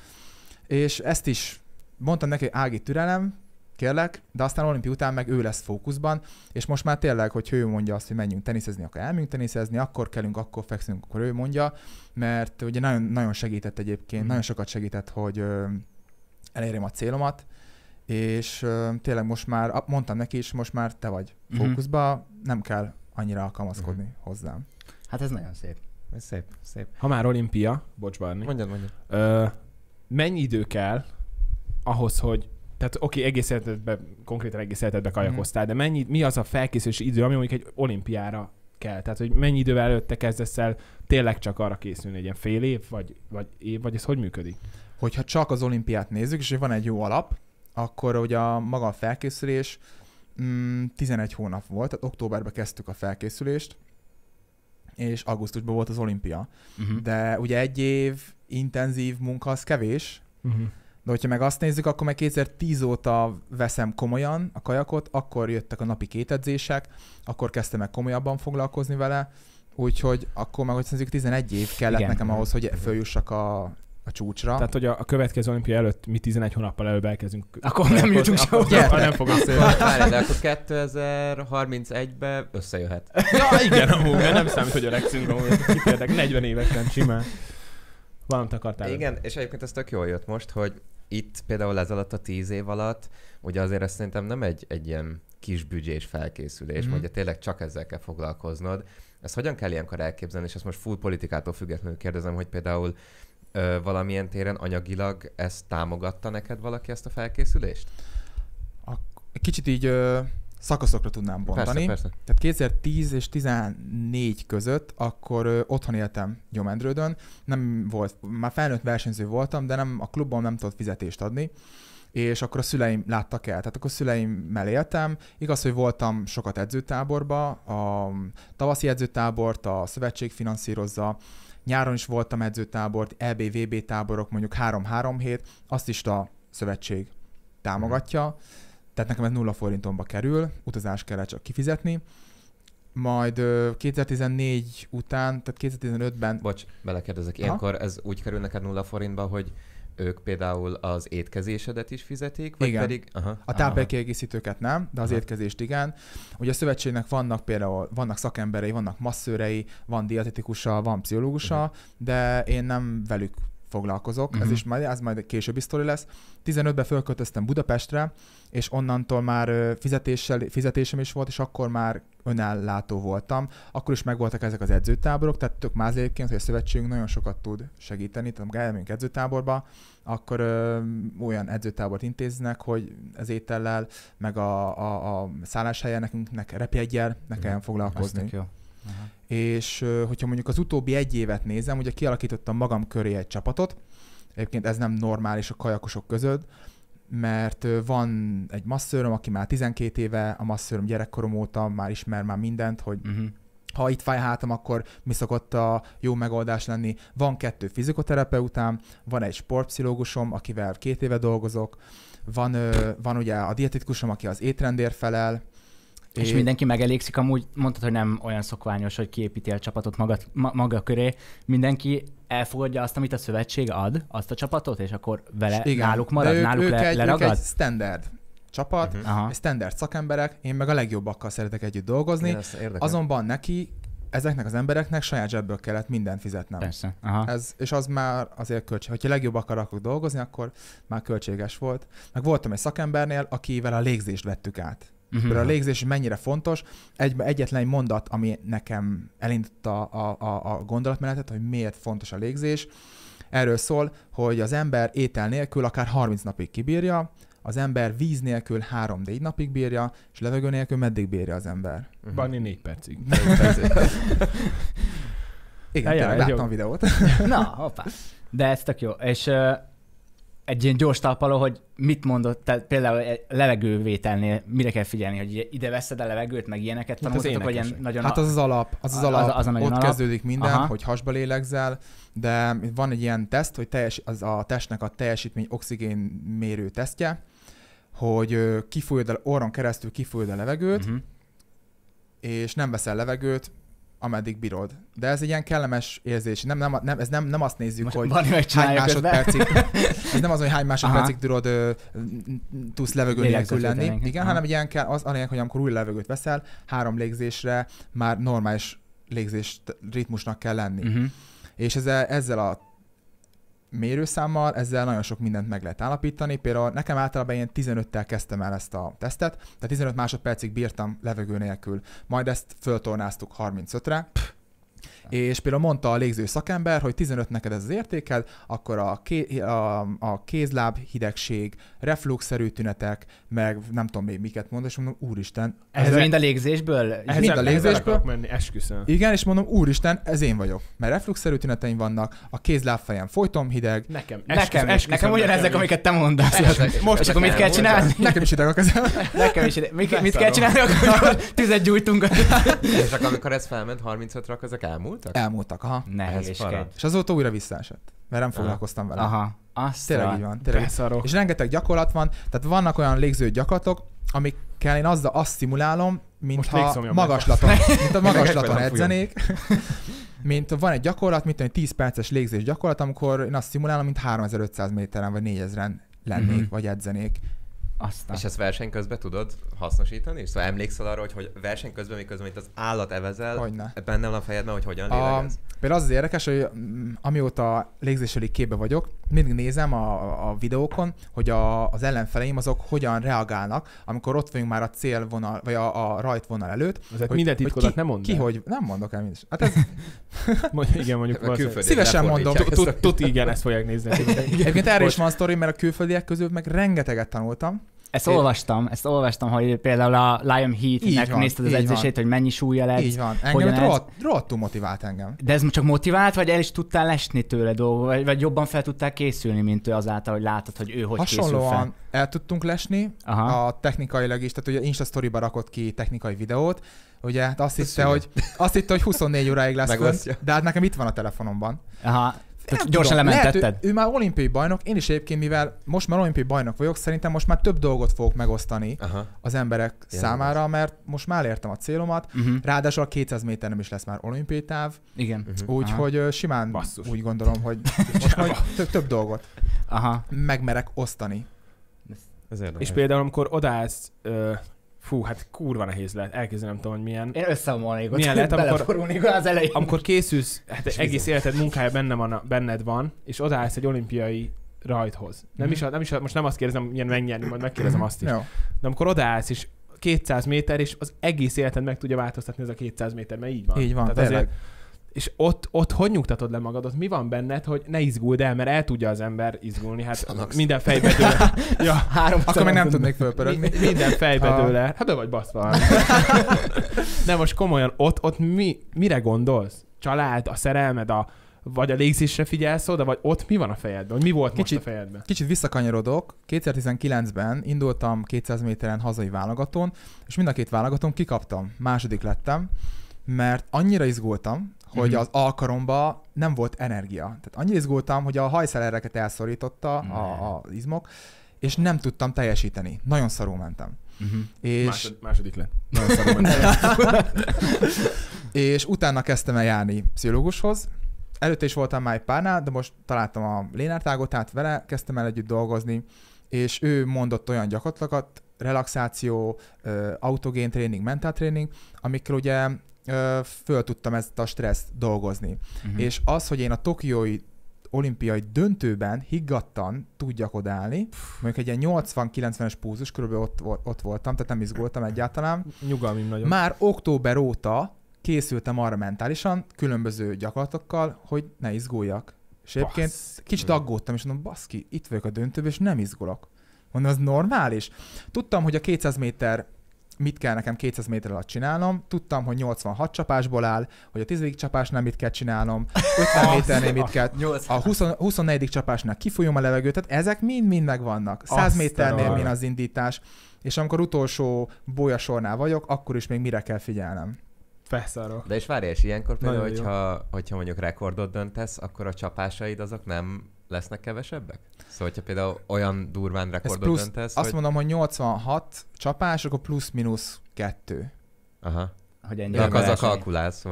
És ezt is mondtam neki, Ági, türelem, kérlek, de aztán olimpia után meg ő lesz fókuszban, és most már tényleg, hogy ő mondja azt, hogy menjünk teniszezni, akkor elmegyünk teniszezni, akkor kelünk, akkor fekszünk, akkor ő mondja, mert ugye nagyon, nagyon segített egyébként, nagyon sokat segített, hogy elérjem a célomat, és tényleg most már, mondtam neki is, most már te vagy fókuszban, nem kell annyira alkalmazkodni hozzám. Hát ez nagyon szép. Ez szép, szép. Ha már olimpia, bocs Barni. Mondjad. Mennyi idő kell ahhoz, hogy, tehát oké, egész életedben, konkrétan egész életedben kajakoztál, de mi az a felkészülési idő, ami mondjuk egy olimpiára kell? Tehát, hogy mennyi idővel előtte kezdesz el tényleg csak arra készülni, egy ilyen fél év, vagy év, vagy ez hogy működik? Hogyha csak az olimpiát nézzük, és van egy jó alap, akkor ugye maga a felkészülés 11 hónap volt, tehát októberben kezdtük a felkészülést, és augusztusban volt az olimpia. De ugye egy év intenzív munka az kevés, de hogyha meg azt nézzük, akkor meg 2010 óta veszem komolyan a kajakot, akkor jöttek a napi 2 edzések, akkor kezdtem meg komolyabban foglalkozni vele, úgyhogy akkor meg, hogy 11 év kellett nekem ahhoz, hogy följussak a a csúcsra. Tehát, hogy a következő olimpia előtt mi 11 hónappal előbb elkezdünk. Akkor nem jutunk sehova. Nem fogok szélni. De akkor 2031-ben összejöhet. Ja, igen, amúgy, nem számít, hogy öregszünk, hogy 40 évesen simán. Valamit akartál. Igen, és egyébként ez tök jól jött most, hogy itt például ez alatt a 10 év alatt, ugye azért ez szerintem nem egy ilyen kis büdzsés felkészülés, ugye tényleg csak ezzel kell foglalkoznod. Ezt hogyan kell ilyenkor elképzelni, és ezt most full politikától függetlenül kérdezem, hogy például valamilyen téren anyagilag ezt támogatta neked valaki, ezt a felkészülést? Kicsit így szakaszokra tudnám bontani. Persze. Tehát 2010 és 2014 között akkor otthon éltem Gyomendrődön. Nem volt, már felnőtt versenyző voltam, de nem, a klubban nem tudott fizetést adni. És akkor a szüleim láttak el. Tehát akkor szüleimmel éltem. Igaz, hogy voltam sokat edzőtáborba, a tavaszi edzőtábort a szövetség finanszírozza, nyáron is voltam edzőtábort, EB-VB táborok, mondjuk 3-3 hét, azt is a szövetség támogatja. Tehát nekem ez 0 forintomba kerül, utazást kell csak kifizetni. Majd 2014 után, tehát 2015-ben... Bocs, belekérdezek, ilyenkor ez úgy kerül neked 0 forintba, hogy ők például az étkezésedet is fizetik, vagy igen. Pedig... Aha. A táplálékkiegészítőket nem, de az étkezést igen. Ugye a szövetségnek vannak például, vannak szakemberei, vannak masszőrei, van dietetikusa, van pszichológusa, de én nem velük foglalkozok, ez majd későbbi sztori lesz. 15-ben fölköltöztem Budapestre, és onnantól már fizetésem is volt, és akkor már önellátó voltam. Akkor is megvoltak ezek az edzőtáborok, tehát tök más egyébként, hogy a szövetségünk nagyon sokat tud segíteni, tehát amikor elmegyünk edzőtáborba, akkor olyan edzőtábort intéznek, hogy az étellel, meg a szálláshelyen nekünk repjeggyel ne kelljen foglalkozni. Aha. És hogyha mondjuk az utóbbi egy évet nézem, ugye kialakítottam magam köré egy csapatot, egyébként ez nem normális a kajakosok között, mert van egy masszőröm, aki már 12 éve, a masszőröm gyerekkorom óta már ismer már mindent, hogy ha itt fáj hátam, akkor mi szokott a jó megoldás lenni. Van 2 fizikoterapeutám, van egy sportpszichológusom, akivel 2 éve dolgozok, van ugye a dietetikusom, aki az étrendért felel. És mindenki megelégszik, amúgy mondtad, hogy nem olyan szokványos, hogy kiépíti a csapatot maga köré. Mindenki elfogadja azt, amit a szövetség ad, azt a csapatot, és akkor vele igen, náluk marad, leragad? Ők egy standard csapat, standard szakemberek, én meg a legjobbakkal szeretek együtt dolgozni. Azonban ezeknek az embereknek saját zsebből kellett mindent fizetnem. Persze. És az már azért költséges. Ha legjobb akarok dolgozni, akkor már költséges volt. Meg voltam egy szakembernél, akivel a légzést vettük át. A légzés mennyire fontos. Egyetlen egy mondat, ami nekem elindította a gondolatmenetet, hogy miért fontos a légzés. Erről szól, hogy az ember étel nélkül akár 30 napig kibírja, az ember víz nélkül 3-4 napig bírja, és levegő nélkül meddig bírja az ember? Bani 4 percig. Igen, tényleg láttam videót. Na, hoppá. De ez tök jó. És... egy ilyen gyors talpaló, hogy mit mondott, tehát például levegővételnél mire kell figyelni, hogy ide veszed a levegőt, meg ilyeneket tanultatok, vagy ilyen nagyon... Hát az az alap, ott kezdődik minden, hogy hasba lélegzel, de van egy ilyen teszt, hogy az a testnek a teljesítmény oxigén mérő tesztje, hogy orron keresztül kifújod a levegőt, és nem veszel levegőt, ameddig bírod. De ez egy ilyen kellemes érzés. Nem azt nézzük, most hogy hány másodpercig... Ez nem az, hogy hány másodpercig tudod tudsz levegő nélkül lenni. Igen, hanem egy ilyen kell, az a lényeg, hogy amikor új levegőt veszel, 3 légzésre már normális légzés ritmusnak kell lenni. És ezzel a mérőszámmal, ezzel nagyon sok mindent meg lehet állapítani. Például nekem általában ilyen 15-tel kezdtem el ezt a tesztet, tehát 15 másodpercig bírtam levegő nélkül. Majd ezt föltornáztuk 35-re, és például mondta a légző szakember, hogy 15 neked ez az értéked, akkor a kézláb hidegség, refluxszerű tünetek, meg nem tudom még miket mondom, és mondom, úristen. Ez mind a légzésből? Mind a légzésből. Menni, esküszöm. Igen, és mondom, úristen, ez én vagyok. Mert refluxszerű tüneteim vannak, a kézlábfejem folyton hideg. Nekem ugyanezek, amiket te mondasz. Most akkor mit kell csinálni? Nekem is hideg a kezem. Mit kell csinálni, akkor tüzet gyújtunk. És amikor ez felment 35-ra, ezek elmúltak? Elmúltak, és azóta újra visszaesett, mert nem foglalkoztam vele. Tényleg így van. És rengeteg gyakorlat van, tehát vannak olyan légző gyakorlatok, amikkel én azzal azt szimulálom, mint a magaslaton edzenék. Mint van egy gyakorlat, mint egy 10 perces légzés gyakorlat, amikor én azt szimulálom, mint 3500 méteren vagy 4000-en lennék, vagy edzenék. Aztán. És ezt verseny közben tudod hasznosítani? Szóval emlékszel arra, hogy verseny közben, miközben itt az állat evezel, benne van a fejedben, hogy hogyan lélegez? Például az az érdekes, hogy amióta légzésüli képbe vagyok, mindig nézem a videókon, hogy az ellenfeleim azok hogyan reagálnak, amikor ott vagyunk már a célvonal, vagy a rajtvonal előtt. Ezek minden titkodat nem mondd el? Nem mondok el mindent. Hát ez... Igen, mondjuk szívesen mondom. Tuti, igen, ezt fogják nézni. Egyébként erre is van sztori, mert a külföldiek közül meg rengeteget tanultam. Ezt olvastam, hogy például a Lion Heat-nek nézted az edzését, hogy mennyi súlya lesz. Így van. Engem rohadtul motivált engem. De ez csak motivált, vagy el is tudtál lesni tőle dolgokat, vagy jobban fel tudtál készülni, mint ő azáltal, hogy látod, hogy ő hogy hasonlóan készül fel? El tudtunk lesni, technikailag is, tehát ugye Insta Story-ba rakott ki technikai videót, ugye hát azt hitte, hogy 24 óráig lesz fönt, de hát nekem itt van a telefonomban. Aha. Gyorsan lementetted? Lehet, ő már olimpiai bajnok, én is egyébként, mivel most már olimpiai bajnok vagyok, szerintem most már több dolgot fogok megosztani az emberek számára, mert most már elértem a célomat, ráadásul a 200 méterem is lesz már olimpiai táv, úgyhogy simán basszus. Úgy gondolom, hogy most majd több dolgot megmerek osztani. És például, amikor odaállsz, fú, hát kurva nehéz lehet, elképzelni nem tudom, hogy milyen... Én összeomolnék ott, beleforulnék az elején. Amikor készülsz, hát egész életed munkája benned van, és odaállsz egy olimpiai rajthoz. Nem is, most nem azt kérdezem, milyen megnyerni, majd megkérdezem azt is. De amikor odaállsz, és 200 méter, és az egész életed meg tudja változtatni ez a 200 méter, mert így van. Így van, azért. És ott hogy nyugtatod le magadat? Mi van benned, hogy ne izguld el, mert el tudja az ember izgulni. Hát minden fejbe dőle. Akkor meg nem tudnék fölpörögni. Minden fejbe dőle. Hát de vagy baszva. De most komolyan, ott mire gondolsz? Család, a szerelmed, vagy a légzésre figyelsz oda, vagy ott mi van a fejedben? Vagy mi volt most a fejedben? Kicsit visszakanyarodok. 2019-ben indultam 200 méteren hazai válogatón, és mind a két válogatón kikaptam. Második lettem, mert annyira izgultam, hogy az alkaromba nem volt energia. Tehát annyira izgultam, hogy a hajszelereket elszorította az izmok, és nem tudtam teljesíteni. Nagyon szarul mentem. És... Második lett. Nagyon szarul mentem. És utána kezdtem el járni pszichológushoz. Előtte is voltam már egy párnál, de most találtam a Lénártágot, tehát vele kezdtem el együtt dolgozni, és ő mondott olyan gyakorlatokat, relaxáció, autogén tréning, mentál tréning, amikkel ugye föl tudtam ezt a stresszt dolgozni. És az, hogy én a tokiói olimpiai döntőben higgadtan tudjak odállni, mondjuk egy ilyen 80-90-es púzus, körülbelül ott voltam, tehát nem izgultam egyáltalán. Nyugalmim nagyon. Már október óta készültem arra mentálisan, különböző gyakorlatokkal, hogy ne izguljak. És egyébként kicsit aggódtam, és mondom, baszki, itt vagyok a döntőben, és nem izgulok. Mondom, az normális. Tudtam, hogy a 200 méter mit kell nekem 200 méter alatt csinálnom. Tudtam, hogy 86 csapásból áll, hogy a 10. csapásnál mit kell csinálnom, 50 méternél mit kell, a 24. csapásnál kifújom a levegőt, tehát ezek mind-mind megvannak. 100 méternél min az indítás, és amikor utolsó bólyasornál vagyok, akkor is még mire kell figyelnem. Felszárok. De és várjál, és ilyenkor például, hogyha mondjuk rekordot döntesz, akkor a csapásaid azok nem lesznek kevesebbek? Szóval, hogyha például olyan durván rekordot döntesz, azt mondom, hogy 86 csapás, akkor plusz-minusz 2. Aha. De akkor az a kalkulálsz,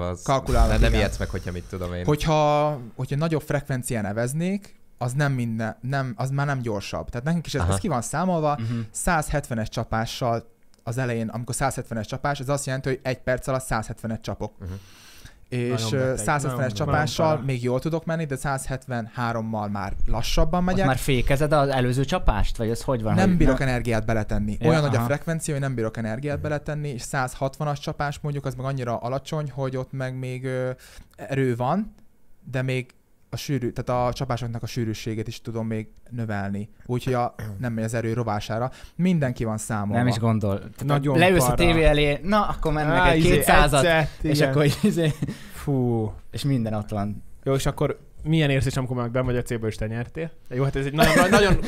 nem ijedsz meg, hogyha mit tudom én. Hogyha nagyobb frekvencián eveznék, az nem minden, az már nem gyorsabb. Tehát nekünk is ez ki van számolva, 170-es csapással az elején, amikor 170-es csapás, ez azt jelenti, hogy egy perc alatt 170-et csapok. És 170-es csapással még jól tudok menni, de 173-mal már lassabban megyek. Ott már fékezed az előző csapást? Vagy ez hogy van? Nem bírok energiát beletenni. Olyan nagy a frekvencia, hogy nem bírok energiát beletenni, és 160-as csapás mondjuk, az meg annyira alacsony, hogy ott meg még erő van, de még tehát a csapásoknak a sűrűségét is tudom még növelni. Úgyhogy nem megy az erő rovására. Mindenki van számolva. Nem is gondol. Leülsz a tévé elé, na akkor mennek egy 200-at, és akkor fú, és minden ott van. Jó, és akkor milyen érzés, amikor meg benn vagy a célba, és te nyertél? Jó, hát ez egy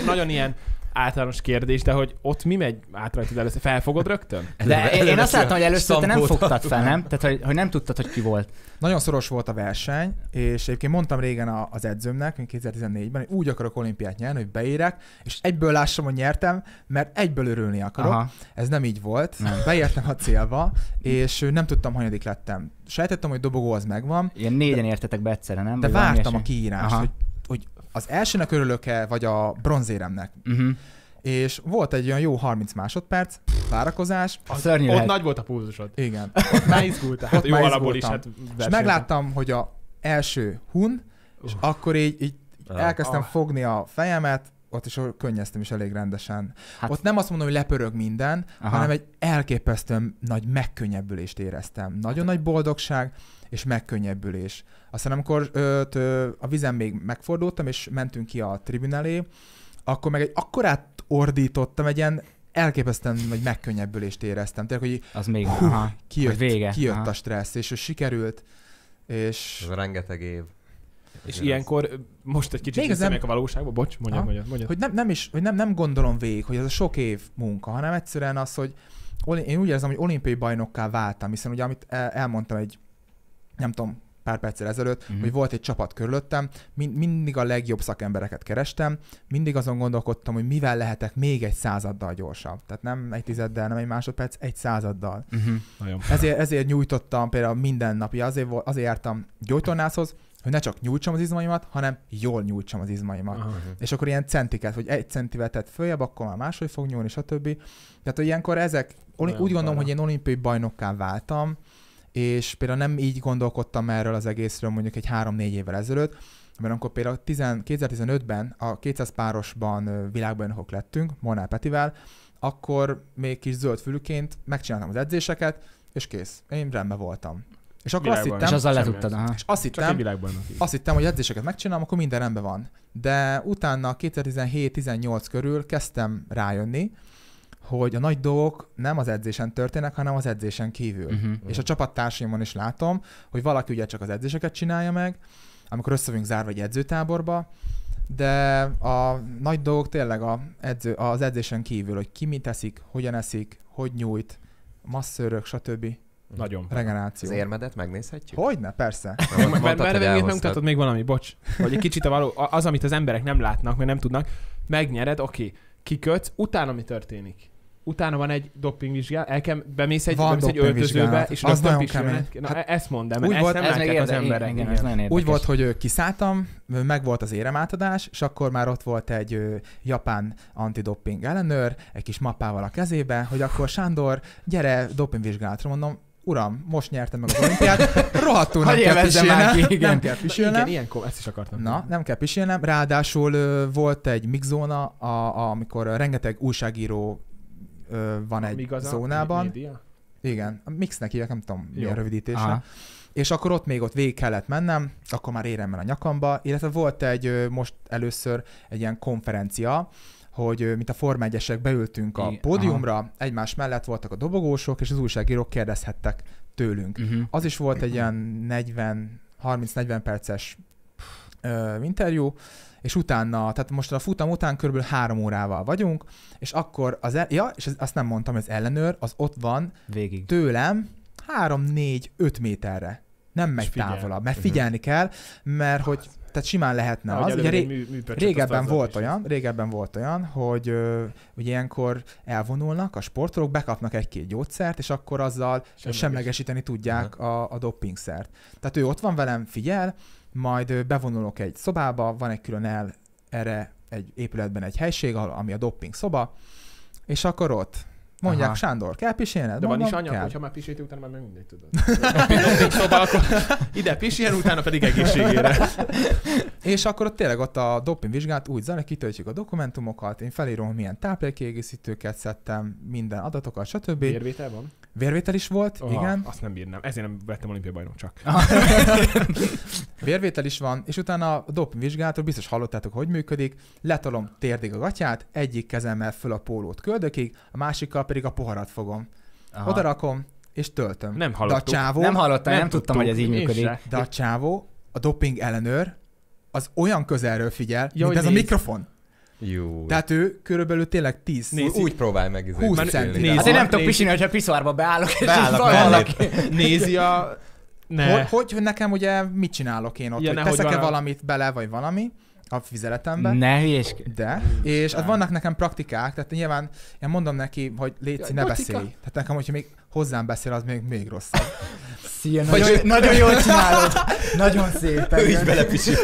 nagyon ilyen általános kérdés, de hogy ott mi megy át rajtad először? Felfogod rögtön? De én azt láttam, hogy először te nem fogtad fel, nem? Tehát, hogy nem tudtad, hogy ki volt. Nagyon szoros volt a verseny, és egyébként mondtam régen az edzőmnek, mint 2014-ben, hogy úgy akarok olimpiát nyerni, hogy beérek, és egyből lássam, hogy nyertem, mert egyből örülni akarok. Aha. Ez nem így volt. Nem. Beértem a célba, és nem tudtam, hanyadik lettem. Sejtettem, hogy dobogó az megvan. Ilyen négyen értetek be egyszerre, nem? De vártam a kiírást, hogy az elsőnek örülök-e, vagy a bronzéremnek. Uh-huh. És volt egy olyan jó 30 másodperc, várakozás. Ott nagy volt a pulzusod. Igen. Ott már izgultál. Ott jó alapból is. Hát és megláttam, hogy a első hun, és akkor így elkezdtem fogni a fejemet, ott is könnyeztem is elég rendesen. Hát... Ott nem azt mondom, hogy lepörög minden, aha, hanem egy elképesztően nagy megkönnyebbülést éreztem. Nagyon nagy boldogság és megkönnyebbülés. Aztán amikor a vizen még megfordultam, és mentünk ki a tribün elé, akkor meg egy akkorát ordítottam, egy ilyen elképesztően nagy megkönnyebbülést éreztem. Tehát, hogy az még kijött aha, a stressz, és sikerült. És... Ez rengeteg év. És igen, ilyenkor most egy kicsit visszamegyek a valóságba, bocs, mondjad. Hogy nem gondolom végig, hogy ez a sok év munka, hanem egyszerűen az, hogy én úgy érzem, hogy olimpiai bajnokká váltam, hiszen ugye amit elmondtam egy, nem tudom, pár perccel ezelőtt, hogy volt egy csapat körülöttem, mindig a legjobb szakembereket kerestem, mindig azon gondolkodtam, hogy mivel lehetek még egy századdal gyorsabb. Tehát nem egy tizeddel, nem egy másodperc, egy századdal. Ezért nyújtottam például minden napja, azért jártam gyógytornászhoz, hogy ne csak nyújtsam az izmaimat, hanem jól nyújtsam az izmaimat. Uh-huh. És akkor ilyen centiket, hogy egy centivel tett följebb, akkor már máshogy fog nyúlni, stb. Tehát, hogy ilyenkor ezek, úgy gondolom, hogy én olimpiai bajnokká váltam, és például nem így gondolkodtam erről az egészről mondjuk egy 3-4 évvel ezelőtt, mert amikor például 2015-ben a 200 párosban világbajnokok lettünk, Molnár Petivel, akkor még kis zöldfülűként megcsináltam az edzéseket, és kész. Én rendben voltam. És akkor azt hittem, és azzal letudtad. És azt hittem, hogy edzéseket megcsinálom, akkor minden rendben van. De utána 2017-18 körül kezdtem rájönni, hogy a nagy dolgok nem az edzésen történnek, hanem az edzésen kívül. Uh-huh. És a csapattársaimon is látom, hogy valaki ugye csak az edzéseket csinálja meg, amikor össze vagyunk zárva egy edzőtáborba, de a nagy dolgok tényleg az edzésen kívül, hogy ki mit eszik, hogyan eszik, hogy nyújt, masszörök, stb. Nagyon. Regeneráció. Az érmedet megnézhetjük? Hogyne, persze. Mert megmutatod még valami, bocs. Hogy egy kicsit az, amit az emberek nem látnak, mert nem tudnak, megnyered, oké, kikötsz, utána mi történik? Utána van egy dopingvizsgálat, bemész egy öltözőbe, és az nagyon kemény. Ezt mondd el, mert ezt nem látják az emberek. Úgy volt, hogy kiszálltam, meg volt az éremátadás, és akkor már ott volt egy japán antidoping ellenőr, egy kis mappával a kezébe, hogy akkor Sándor, gyere dopingvizsgálatra, mondom, uram, most nyertem meg az olimpiát, rohadtul nem kell pisilnem. Igen, ezt is akartam. Na, nem kell pisilnem, ráadásul volt egy mixzóna, amikor rengeteg újságíró van egy zónában. Média? Igen, a mixnek hívják, nem tudom milyen rövidítésre. És akkor ott még végig kellett mennem, akkor már éremmel a nyakamba, illetve volt egy most először egy ilyen konferencia, hogy mint a Forma 1-esek beültünk a pódiumra, egymás mellett voltak a dobogósok, és az újságírók kérdezhettek tőlünk. Uh-huh. Az is volt egy ilyen 30-40 perces interjú, és utána, tehát most a futam után körülbelül 3 órával vagyunk, és akkor és azt nem mondtam, hogy az ellenőr az ott van végig tőlem 3-4-5 méterre. Nem megy távolabb, mert figyelni kell, mert hogy tehát simán lehetne az. Ugye régebben volt olyan, hogy ilyenkor elvonulnak a sportolók, bekapnak egy-két gyógyszert, és akkor azzal semlegesíteni tudják a dopingszert. Tehát ő ott van velem, figyel, majd bevonulok egy szobába, van egy külön erre egy épületben egy helység, ami a dopping szoba, és akkor ott mondják, Sándor, kell pisilned? De van is anyag, hogyha már pisilti, utána már mindegy tudod. Dopping szoba, akkor ide pisiljen, utána pedig egészségére. És akkor ott tényleg ott a dopping vizsgát úgy zajlik, kitöltjük a dokumentumokat, én felírom, hogy milyen táplálékkiegészítőket szedtem, minden adatokat, stb. Érvétel van? Vérvétel is volt, igen. Azt nem bírnám, ezért nem vettem olimpiai bajnok csak. Vérvétel is van, és utána a dopingvizsgálatról biztos hallottátok, hogy működik. Letolom térdig a gatyát, egyik kezemmel föl a pólót köldökig, a másikkal pedig a poharat fogom. Oda rakom, és töltöm. Nem hallottuk. Nem tudtam, hogy ez így működik. De a csávó, a doping ellenőr, az olyan közelről figyel, mint ez a mikrofon. Jó. Tehát ő körülbelül tényleg 10. Úgy próbálj meg. 20 cm. Hát én nem tudok pisilni, hogyha piszorba beállok. Nézi a... Hogy nekem ugye mit csinálok én ott, hogy teszek-e valamit bele, vagy valami a vizeletemben. Ne hülyeskedj. De. És hát vannak nekem praktikák, tehát nyilván én mondom neki, hogy léci, ne beszélj. Tehát nekem, hogyha még hozzám beszél, az még rosszabb. Szia, nagyon jól csinálod. Nagyon szépen. Ő is belepisil.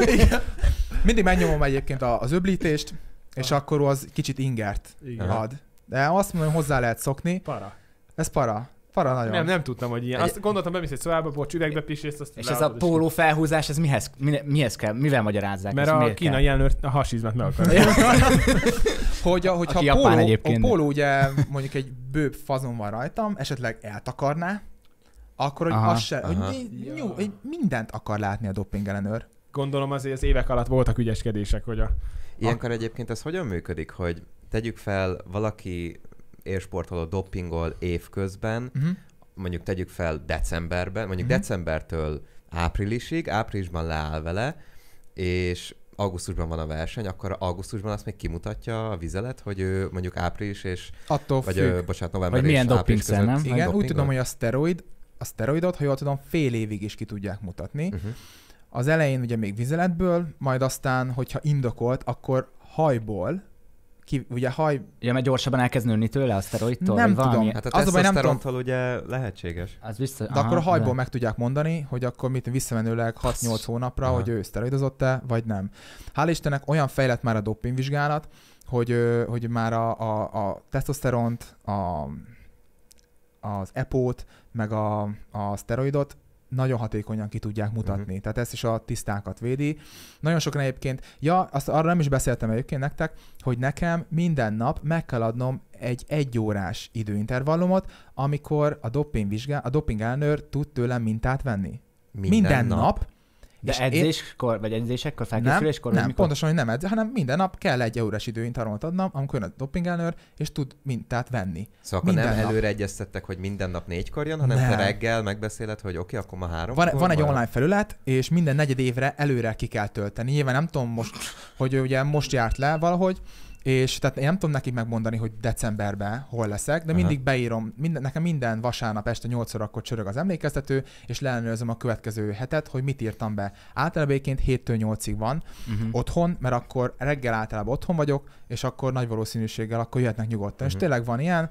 Mindig megnyomom egyébként az öblítést, és akkor az kicsit ingert ad. De azt mondom, hogy hozzá lehet szokni. Para. Ez para. Para nagyon. Nem tudtam, hogy ilyen. Azt gondoltam, bemész egy szobába, bocs, üregbe pisilsz, azt és ez a póló felhúzás, ez mihez kell? Mivel magyarázzák? Mert a kínai elnőr a hasizmet meg akarja. Hogyha a póló ugye mondjuk egy bőbb fazon van rajtam, esetleg eltakarná, akkor hogy az se, hogy mindent akar látni a dopingellenőr. Gondolom azért az évek alatt voltak ügyeskedések, hogy a... Ilyenkor egyébként ez hogyan működik, hogy tegyük fel valaki élsportoló doppingol évközben, mondjuk tegyük fel decemberben, mondjuk decembertől áprilisig, áprilisban leáll vele, és augusztusban van a verseny, akkor augusztusban azt még kimutatja a vizelet, hogy ő mondjuk április és... Attól vagy függ. Bocsánat, november vagy és milyen április között. Igen, doppingol? Úgy tudom, hogy a szteroidot, ha jól tudom, fél évig is ki tudják mutatni. Az elején ugye még vizeletből, majd aztán, hogyha indokolt, akkor hajból, ugye mert gyorsabban elkezd nőni tőle a szteroidtól? Nem tudom. Hát a tesztoszterontól ugye lehetséges. Az biztos, de akkor a hajból meg tudják mondani, hogy akkor mit visszamenőleg 6-8 hónapra, hogy ő szteroidozott-e, vagy nem. Hál' Istennek olyan fejlett már a dopingvizsgálat, hogy már a tesztoszteront, az EPO-t, meg a szteroidot nagyon hatékonyan ki tudják mutatni. Tehát ezt is a tisztákat védi. Nagyon sokan egyébként, arra nem is beszéltem egyébként nektek, hogy nekem minden nap meg kell adnom egy egyórás időintervallumot, amikor a dopingellenőr tud tőlem mintát venni. Minden nap. De edzéskor, vagy edzésekkor, felkészüléskor? Nem, pontosan, hogy nem edzés, hanem minden nap kell egy órás időintervallumot adnom, amikor jön a dopingellenőr, és tud mintát venni. Szóval minden nem nap. Előre egyeztettek, hogy minden nap 4-kor jön, hanem te reggel megbeszéled, hogy oké, akkor ma 3-kor. Van egy online felület, és minden negyed évre előre ki kell tölteni. Nyilván nem tudom most, hogy ő ugye most járt le valahogy, és tehát én nem tudom nekik megmondani, hogy decemberben hol leszek, de mindig beírom, nekem minden vasárnap este 8 órakor csörög az emlékeztető, és leellenőrzöm a következő hetet, hogy mit írtam be. Általában egyébként 7-től 8-ig van otthon, mert akkor reggel általában otthon vagyok, és akkor nagy valószínűséggel akkor jöhetnek nyugodtan. És tényleg van ilyen,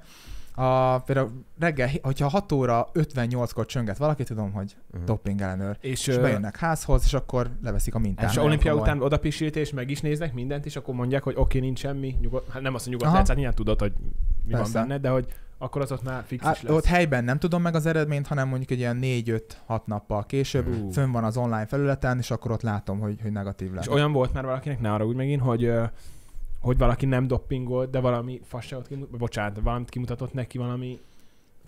például reggel, hogyha 6 óra 58-kor csönget valaki, tudom, hogy dopingellenőr. És bejönnek házhoz, és akkor leveszik a mintát. És olimpia után odapisítés, meg is néznek mindent, és akkor mondják, hogy oké, nincs semmi, hát nem azt, hogy nyugodt látszál, nyilván tudod, hogy mi van benne, de hogy akkor az ott már fix is lesz. Ott helyben nem tudom meg az eredményt, hanem mondjuk egy ilyen 4-5-6 nappal később fönn van az online felületen, és akkor ott látom, hogy negatív lesz. És olyan volt már valakinek, ne arra úgy megint, hogy valaki nem doppingolt, de valami fasságot kimutatott, bocsánat, valamit kimutatott neki valami...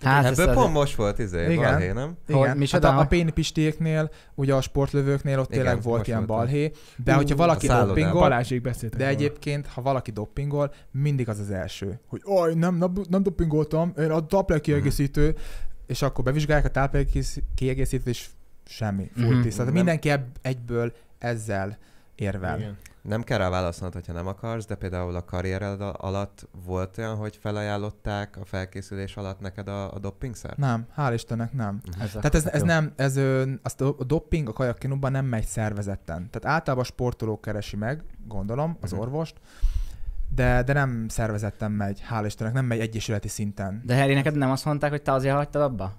Ebből pont most volt balhé, nem? Igen, hát a pénipistiéknél, ugye a sportlövőknél ott tényleg volt ilyen balhé, de hogyha valaki doppingol, de egyébként, ha valaki doppingol, mindig az az első, hogy oj, nem doppingoltam, én a táplálékkiegészítő, és akkor bevizsgálják a táplálékkiegészítőt, és semmi, full tiszta. Mindenki egyből ezzel érvel. Nem kell rá válaszolnod, hogyha nem akarsz, de például a karriered alatt volt olyan, hogy felajánlották a felkészülés alatt neked a doppingszer? Nem, hál' Istennek nem. Tehát a dopping a kajakkinóban nem megy szervezetten. Tehát általában a sportoló keresi meg, gondolom, az orvost, de nem szervezetten megy, hál' Istennek, nem megy egyesületi szinten. De Harry, neked nem azt mondták, hogy te azért hagytad abba?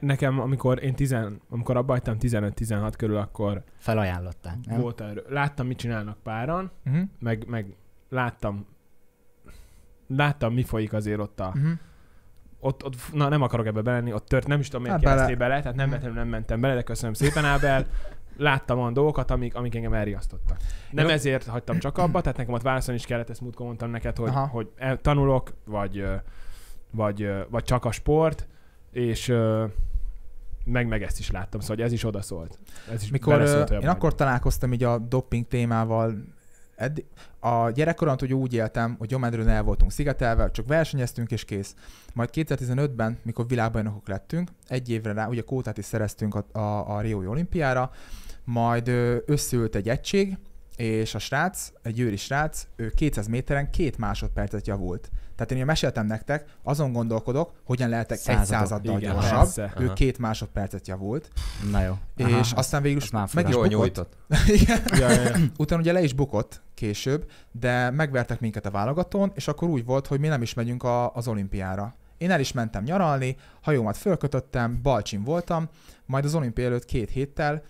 Nekem, amikor én amikor abba hagytam 15-16 körül, akkor felajánlották. Láttam, mit csinálnak páran, meg láttam, mi folyik azért ott a... Ott na, nem akarok ebbe belenni, ott tört, nem is tudom, miért kereszté bele, tehát nem mentem bele, de köszönöm szépen, Ábel. Láttam olyan dolgokat, amik engem elriasztottak. Nem ezért hagytam csak abba, tehát nekem ott válaszolni is kellett, ezt múltkor mondtam neked, hogy tanulok, vagy csak a sport, és meg ezt is láttam, szóval ez is odaszólt. Én akkor találkoztam így a dopping témával. A gyerekkoromtól úgy éltem, hogy gyomendrőn el voltunk szigetelve, csak versenyeztünk és kész. Majd 2015-ben, mikor világbajnokok lettünk, egy évre rá, ugye kótát is szereztünk a Riói olimpiára, majd összeült egy egység, és a srác, egy győri srác, ő 200 méteren 2 másodpercet javult. Tehát én ugye meséltem nektek, azon gondolkodok, hogyan lehetek egy századdal gyorsabb. Ő 2 másodpercet javult. Na jó. Aha, és aztán végül meg is bukott. Igen. Ja. Utána ugye le is bukott később, de megvertek minket a válogatón, és akkor úgy volt, hogy mi nem is megyünk az olimpiára. Én el is mentem nyaralni, hajómat fölkötöttem, balcsin voltam, majd az olimpia előtt 2 héttel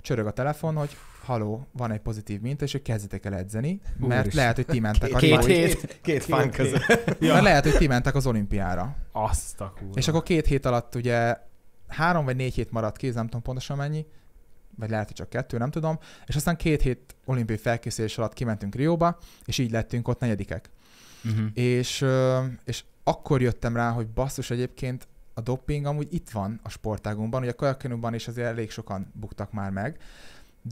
csörög a telefon, hogy halló, van egy pozitív minta, és hogy kezdjétek el edzeni, mert lehet, hogy ti mentek a az olimpiára. Azt a kurva. És akkor 2 hét alatt ugye 3 vagy 4 hét maradt ki, nem tudom pontosan mennyi, vagy lehet, hogy csak 2, nem tudom, és aztán 2 hét olimpiai felkészülés alatt kimentünk Rióba, és így lettünk ott 4-ek. Uh-huh. És akkor jöttem rá, hogy basszus, egyébként a dopping amúgy itt van a sportágunkban, ugye a kajakkenúban is azért elég sokan buktak már meg,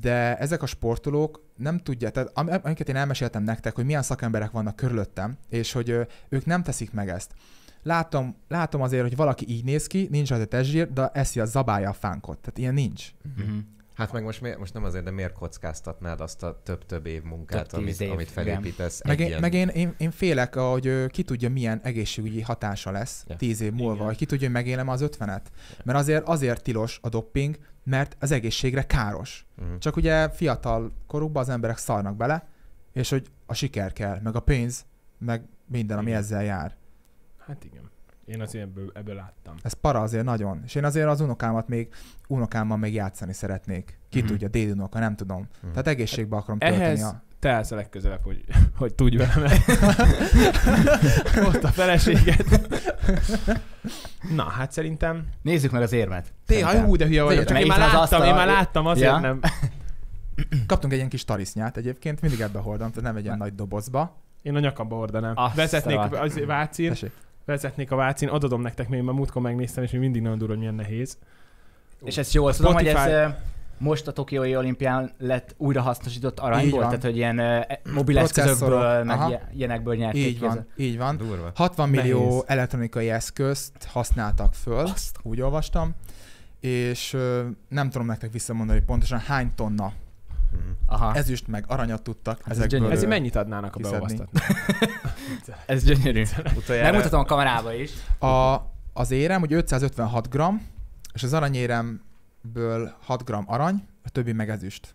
de ezek a sportolók nem tudják, tehát amiket én elmeséltem nektek, hogy milyen szakemberek vannak körülöttem, és hogy ők nem teszik meg ezt. Látom azért, hogy valaki így néz ki, nincs az a testzsír, de eszi a zabálja a fánkot, tehát ilyen nincs. Mm-hmm. Hát meg most nem azért, de miért kockáztatnád azt a több-több év munkát, amit felépítesz? Meg én félek, hogy ki tudja, milyen egészségügyi hatása lesz 10 év múlva, hogy ki tudja, hogy megélem az 50-et. Mert azért tilos a dopping, mert az egészségre káros. Uh-huh. Csak ugye fiatal korukban az emberek szarnak bele, és hogy a siker kell, meg a pénz, meg minden, ami ezzel jár. Hát igen. Én azért ebből láttam. Ez para azért nagyon. És én azért az unokámmal még játszani szeretnék. Ki tudja, dédunoka, nem tudom. Tehát egészségbe akarom tölteni. Te állsz a legközelebb, hogy tudj velem el. Ott a feleséget. Na, hát szerintem... Nézzük meg az érmet. Tényleg, hú, de hülye vagyok. Csak én már láttam, azért nem. Kaptunk egy ilyen kis tarisznyát egyébként, mindig ebbe hordom, tehát nem egy ilyen nagy dobozba. Én a nyakamba hordanám. Vezetnék az vácír. Vezetnék a vácin, adom nektek, mert a múltkor megnéztem, és még mindig nagyon durva, hogy milyen nehéz. És ezt jól tudom, hogy ez most a Tokiói olimpián lett újra hasznosított aranyból, tehát hogy ilyen mobil eszközökből, meg ilyenekből nyerték. Így van. Durva. 60 millió nehéz elektronikai eszközt használtak föl, úgy olvastam, és nem tudom nektek visszamondani, hogy pontosan hány tonna ezüst meg aranyat tudtak ezekből. Ezért mennyit adnának a beolvasztatni? Ez gyönyörű. Megmutatom a kamerába is. Az érem, hogy 556 g, és az aranyéremből 6 g arany, a többi meg ezüst.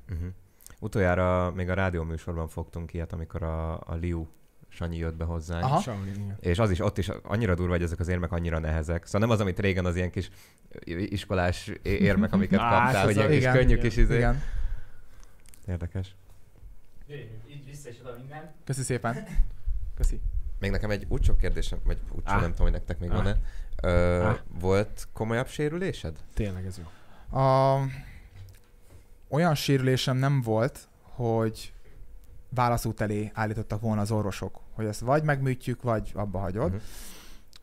Utoljára még a rádióműsorban fogtunk ilyet, amikor a Liú Sanyi jött be hozzánk. És az is, ott is annyira durva, hogy ezek az érmek annyira nehezek. Szóval nem az, amit régen az ilyen kis iskolás érmek, amiket kaptál, hogy ilyen kis könnyű kis izé. Érdekes. Így vissza is oda minden. Köszi szépen. Köszi. Még nekem egy úcsó kérdésem, vagy úcsó, nem tudom, hogy nektek még van-e. Volt komolyabb sérülésed? Tényleg ez jó. Olyan sérülésem nem volt, hogy válaszút elé állítottak volna az orvosok, hogy ezt vagy megműtjük, vagy abba hagyod.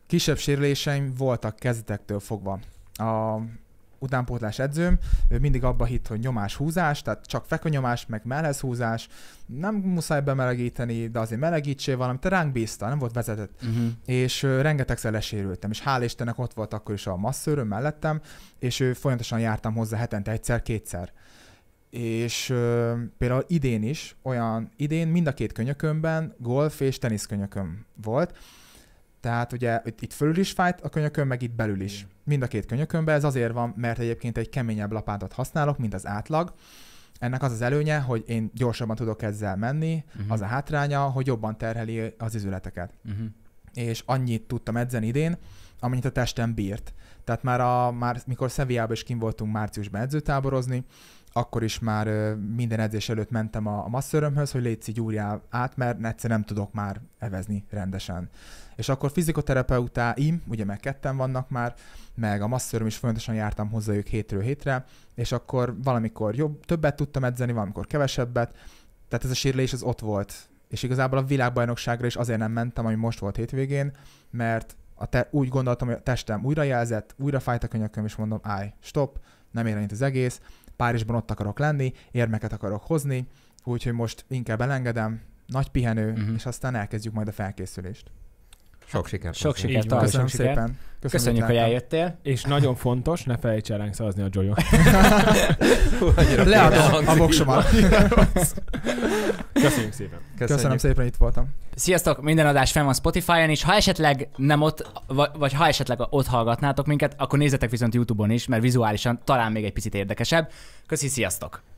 Kisebb sérüléseim voltak kezdetektől fogva. Utánpótlás edzőm, ő mindig abba hitt, hogy nyomáshúzás, tehát csak fekvenyomás, meg mellhezhúzás, nem muszáj bemelegíteni, de azért melegítsél valamit, te ránk bíztál, nem volt vezetett. És rengetegszer lesérültem, és hál' Istennek ott volt akkor is a masszőröm mellettem, és ő folyamatosan jártam hozzá hetente egyszer-kétszer. És például idén mind a 2 könyökömben golf és teniszkönyököm volt. Tehát ugye itt fölül is fájt a könyökön, meg itt belül is. Mind a 2 könyökönben. Ez azért van, mert egyébként egy keményebb lapátot használok, mint az átlag. Ennek az az előnye, hogy én gyorsabban tudok ezzel menni, az a hátránya, hogy jobban terheli az izületeket. És annyit tudtam edzeni idén, amennyit a testem bírt. Tehát már mikor Szeviában is kint voltunk márciusban edzőtáborozni, akkor is már minden edzés előtt mentem a masszörömhöz, hogy légy gyúrjál át, mert egyszer nem tudok már evezni rendesen. És akkor fizikoterapeutáim, ugye meg 2-en vannak már, meg a masszöröm is folyamatosan jártam hozzájuk hétről hétre, és akkor valamikor többet tudtam edzeni, valamikor kevesebbet, tehát ez a sérülés az ott volt. És igazából a világbajnokságra is azért nem mentem, ami most volt hétvégén, mert úgy gondoltam, hogy a testem újrajelzett, újra fájt a könyököm, és mondom, állj, stop, nem ér annyit az egész, Párizsban ott akarok lenni, érmeket akarok hozni, úgyhogy most inkább elengedem, nagy pihenő, és aztán elkezdjük majd a felkészülést. Sok sikert. Sok sikert. Köszönöm szépen. Köszönjük, hogy eljöttél. És nagyon fontos, ne felejts elánk szavazni a Jojo. Leadom a voksomat. Köszönjük szépen. Köszönöm szépen, itt voltam. Sziasztok, minden adás fenn van Spotify-on is. Ha esetleg nem ott, vagy ha esetleg ott hallgatnátok minket, akkor nézzetek viszont YouTube-on is, mert vizuálisan talán még egy picit érdekesebb. Köszi, sziasztok!